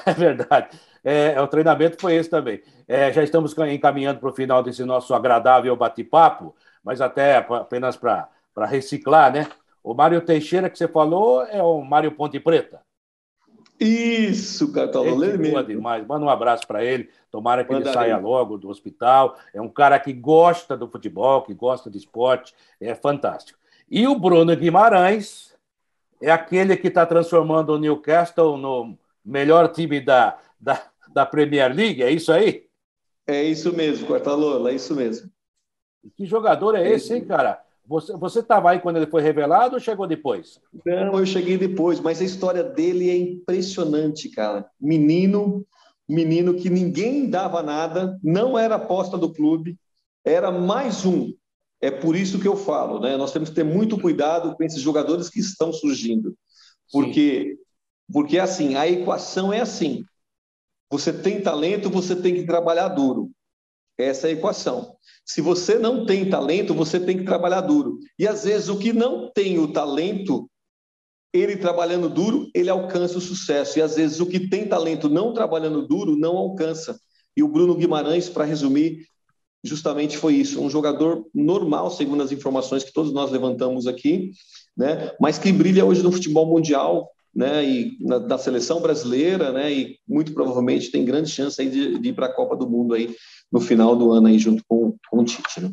É verdade. É, o treinamento foi esse também. É, já estamos encaminhando para o final desse nosso agradável bate-papo, mas até apenas para reciclar, né? O Mário Teixeira que você falou é o Mário Ponte Preta. Isso, Cartola, ele boa demais. Manda um abraço para ele. Tomara que Manda ele saia aí. Logo do hospital. É um cara que gosta do futebol, que gosta de esporte. É fantástico. E o Bruno Guimarães é aquele que está transformando o Newcastle no melhor time da, da, da Premier League. É isso aí? É isso mesmo, Cartola. É isso mesmo. Que jogador é, é esse, hein, cara? Você estava aí quando ele foi revelado ou chegou depois? Não, eu cheguei depois, mas a história dele é impressionante, cara. Menino, menino que ninguém dava nada, não era aposta do clube, era mais um. É por isso que eu falo, né? Nós temos que ter muito cuidado com esses jogadores que estão surgindo. Porque, porque assim, a equação é assim. Você tem talento, você tem que trabalhar duro. Essa é a equação. Se você não tem talento, você tem que trabalhar duro. E, às vezes, o que não tem o talento, ele trabalhando duro, ele alcança o sucesso. E, às vezes, o que tem talento não trabalhando duro, não alcança. E o Bruno Guimarães, para resumir, justamente foi isso. Um jogador normal, segundo as informações que todos nós levantamos aqui, né? Mas que brilha hoje no futebol mundial, né? E na, na seleção brasileira, né? E muito provavelmente tem grande chance aí de, de ir para a Copa do Mundo aí no final do ano, aí, junto com, com o Tite. Né?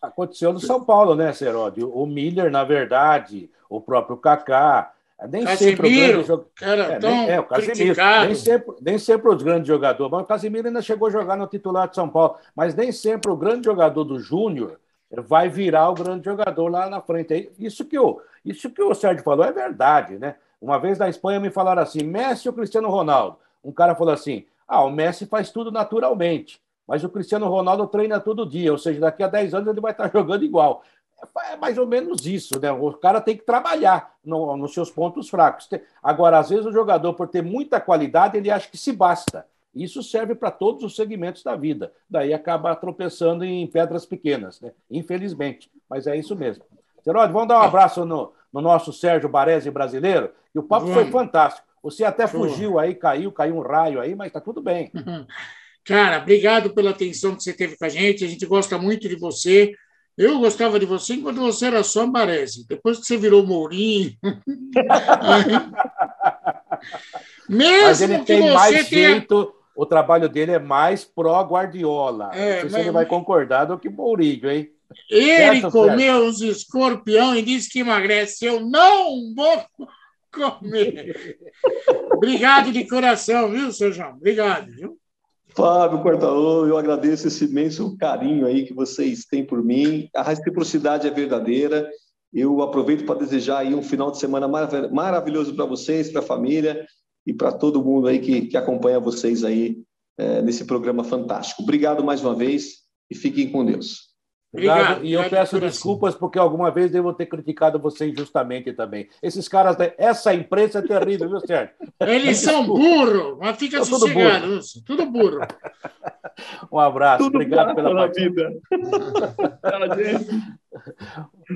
Aconteceu no São Paulo, né, Cerotti? O Miller, na verdade, o próprio Kaká, nem Casemiro, sempre o jog... era é, tão nem, é, o Casemiro, nem sempre, nem sempre os grandes jogadores, mas o Casemiro ainda chegou a jogar no titular de São Paulo, mas nem sempre o grande jogador do Júnior vai virar o grande jogador lá na frente. Isso que o, isso que o Sérgio falou é verdade, né? Uma vez na Espanha me falaram assim, Messi ou Cristiano Ronaldo? Um cara falou assim, ah, o Messi faz tudo naturalmente. Mas o Cristiano Ronaldo treina todo dia, ou seja, daqui a dez anos ele vai estar jogando igual. É mais ou menos isso, né? O cara tem que trabalhar no, nos seus pontos fracos. Agora, às vezes o jogador, por ter muita qualidade, ele acha que se basta. Isso serve para todos os segmentos da vida. Daí acaba tropeçando em pedras pequenas, né? Infelizmente, mas é isso mesmo. Cerotti, vamos dar um abraço no, no nosso Sérgio Baresi brasileiro, e o papo hum. foi fantástico. Você até fugiu aí, caiu, caiu um raio aí, mas está tudo bem. Uhum. Cara, obrigado pela atenção que você teve com a gente. A gente gosta muito de você. Eu gostava de você enquanto você era só Baresi. Depois que você virou Mourinho... Mesmo mas ele que tem você mais tenha... jeito... O trabalho dele é mais pró-Guardiola. É, não sei mas... se ele vai concordar do que Mourinho, hein? Ele certo, comeu certo. Uns escorpião e disse que emagrece. Eu não vou comer. Obrigado de coração, viu, Sérgio? Obrigado, viu? Fábio Quartalão, eu agradeço esse imenso carinho aí que vocês têm por mim. A reciprocidade é verdadeira. Eu aproveito para desejar aí um final de semana marav- maravilhoso para vocês, para a família e para todo mundo aí que, que acompanha vocês aí é, nesse programa fantástico. Obrigado mais uma vez e fiquem com Deus. Obrigado. Obrigado. E eu Obrigado peço desculpas porque alguma vez devo ter criticado você injustamente também. Esses caras, essa imprensa é terrível, viu, Sérgio? Eles são burros, mas fica sossegado. Tudo burro. Um abraço, tudo obrigado pela vida.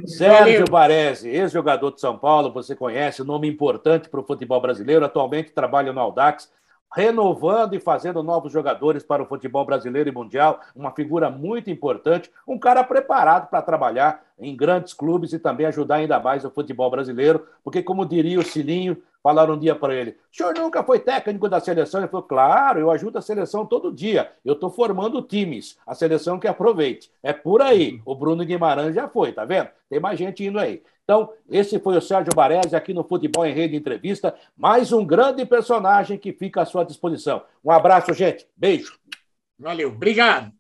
Sérgio Baresi, ex-jogador de São Paulo, você conhece, nome importante para o futebol brasileiro, atualmente trabalha no Audax. renovando e fazendo novos jogadores para o futebol brasileiro e mundial, uma figura muito importante, um cara preparado para trabalhar em grandes clubes e também ajudar ainda mais o futebol brasileiro, porque, como diria o Cilinho, falaram um dia para ele, o senhor nunca foi técnico da seleção? Ele falou, claro, eu ajudo a seleção todo dia, eu estou formando times, a seleção que aproveite. É por aí, o Bruno Guimarães já foi, tá vendo? Tem mais gente indo aí. Então, esse foi o Sérgio Baresi aqui no Futebol em Rede Entrevista, mais um grande personagem que fica à sua disposição. Um abraço, gente. Beijo. Valeu, obrigado.